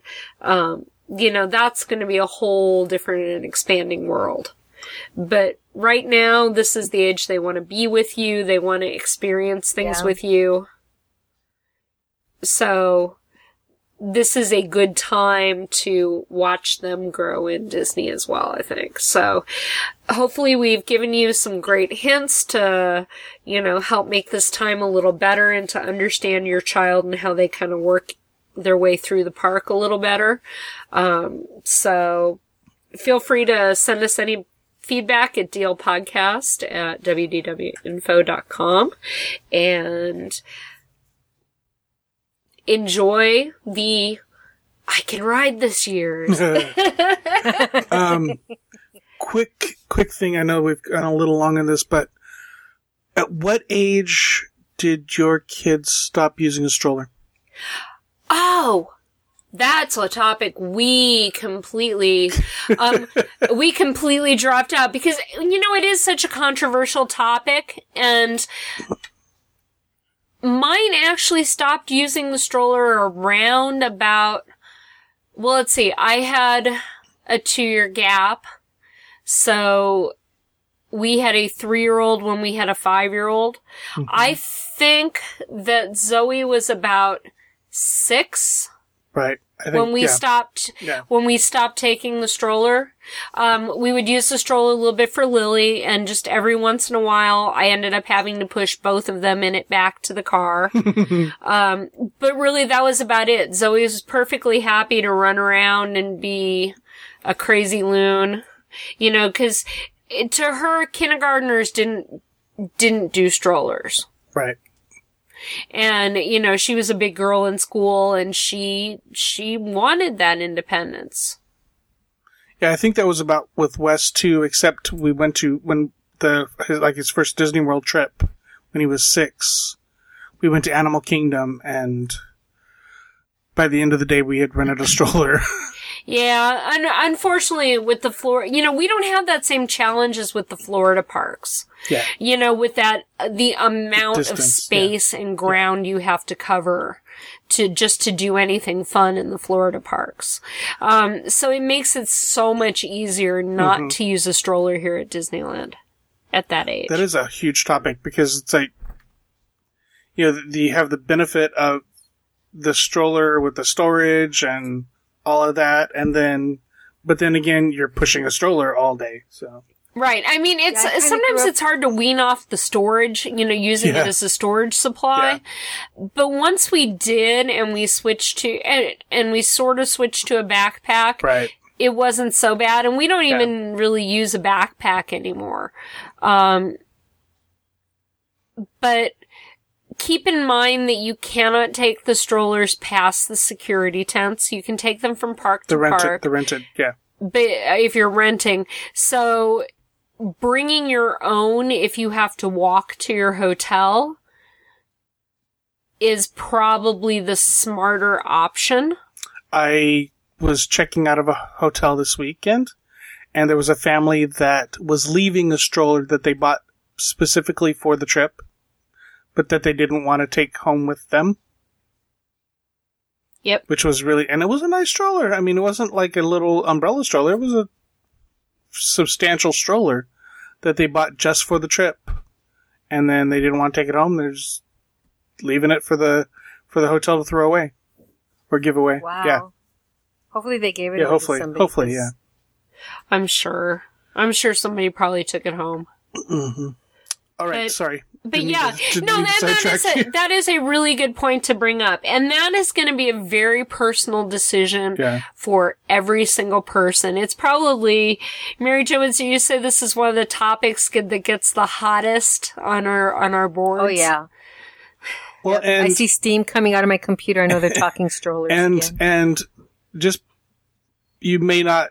you know, that's going to be a whole different and expanding world. But right now, this is the age they want to be with you. They want to experience things with you. So this is a good time to watch them grow in Disney as well, I think. So hopefully we've given you some great hints to, you know, help make this time a little better and to understand your child and how they kind of work their way through the park a little better. So feel free to send us any feedback at dealpodcast@wdwinfo.com. And enjoy the I can ride this year. Quick thing. I know we've gone a little long on this, but at what age did your kids stop using a stroller? Oh, that's a topic we completely dropped out because, you know, it is such a controversial topic. And mine actually stopped using the stroller around about, well, let's see, I had a 2-year gap. So we had a 3-year-old when we had a 5-year-old. Mm-hmm. I think that Zoe was about 6. Right. I think, when we stopped taking the stroller. We would use the stroller a little bit for Lily, and just every once in a while, I ended up having to push both of them in it back to the car. But really, that was about it. Zoe was perfectly happy to run around and be a crazy loon, you know, because to her, kindergartners didn't do strollers. Right. And, you know, she was a big girl in school, and she wanted that independence. Yeah, I think that was about with Wes too, except we went to, his first Disney World trip, when he was 6, we went to Animal Kingdom, and by the end of the day, we had rented a stroller. Yeah, unfortunately with the Florida, you know, we don't have that same challenge as with the Florida parks. Yeah. You know, with that, the amount of space and ground you have to cover to do anything fun in the Florida parks. So it makes it so much easier not to use a stroller here at Disneyland at that age. That is a huge topic because it's like, you know, you have the benefit of the stroller with the storage and all of that, and then, but then again, you're pushing a stroller all day, so. Right. I mean, it's, sometimes it's hard to wean off the storage, you know, using it as a storage supply. Yeah. But once we did, and we switched to, and we sort of switched to a backpack. Right. it wasn't so bad. And we don't even really use a backpack anymore. But keep in mind that you cannot take the strollers past the security tents. You can take them from park to park. The rented. But if you're renting. So bringing your own, if you have to walk to your hotel, is probably the smarter option. I was checking out of a hotel this weekend, and there was a family that was leaving a stroller that they bought specifically for the trip, but that they didn't want to take home with them. Yep. Which was really... And it was a nice stroller. I mean, it wasn't like a little umbrella stroller. It was a substantial stroller that they bought just for the trip. And then they didn't want to take it home. They're just leaving it for the hotel to throw away or give away. Wow. Yeah. Hopefully they gave it away to somebody. Hopefully, yeah. I'm sure somebody probably took it home. Mm-hmm. All right, sorry. But that is a really good point to bring up. And that is going to be a very personal decision for every single person. It's probably, Mary Jo, would you say this is one of the topics that gets the hottest on our boards? Oh, yeah. Well, yep. And I see steam coming out of my computer. I know they're talking strollers. And just, you may not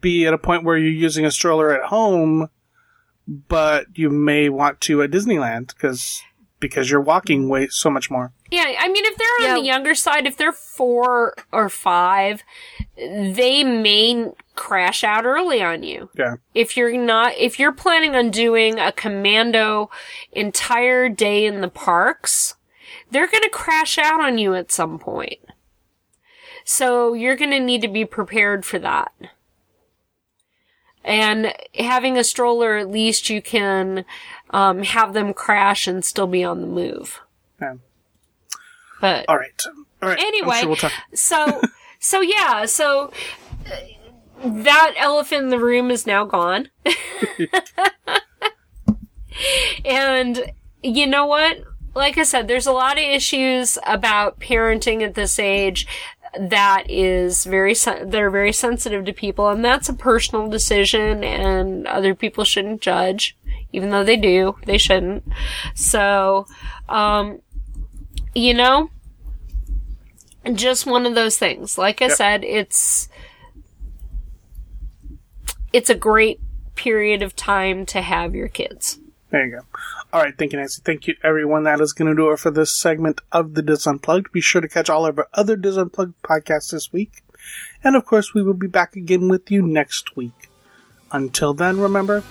be at a point where you're using a stroller at home, but you may want to at Disneyland because you're walking way so much more. Yeah, I mean, if they're on the younger side, if they're 4 or 5, they may crash out early on you. Yeah. If you're planning on doing a commando entire day in the parks, they're going to crash out on you at some point. So you're going to need to be prepared for that. And having a stroller, at least you can have them crash and still be on the move. Yeah. But all right. Anyway, I'm sure we'll talk. So that elephant in the room is now gone. And you know what? Like I said, there's a lot of issues about parenting at this age. They're very sensitive to people, and that's a personal decision, and other people shouldn't judge, even though they do. They shouldn't. So, just one of those things. Like I said, it's a great period of time to have your kids. There you go. All right, thank you, Nancy. Thank you, everyone. That is going to do it for this segment of the Dis Unplugged. Be sure to catch all of our other Dis Unplugged podcasts this week. And, of course, we will be back again with you next week. Until then, remember,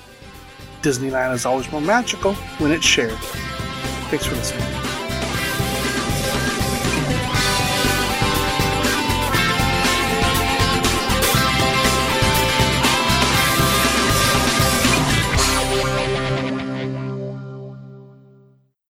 Disneyland is always more magical when it's shared. Thanks for listening.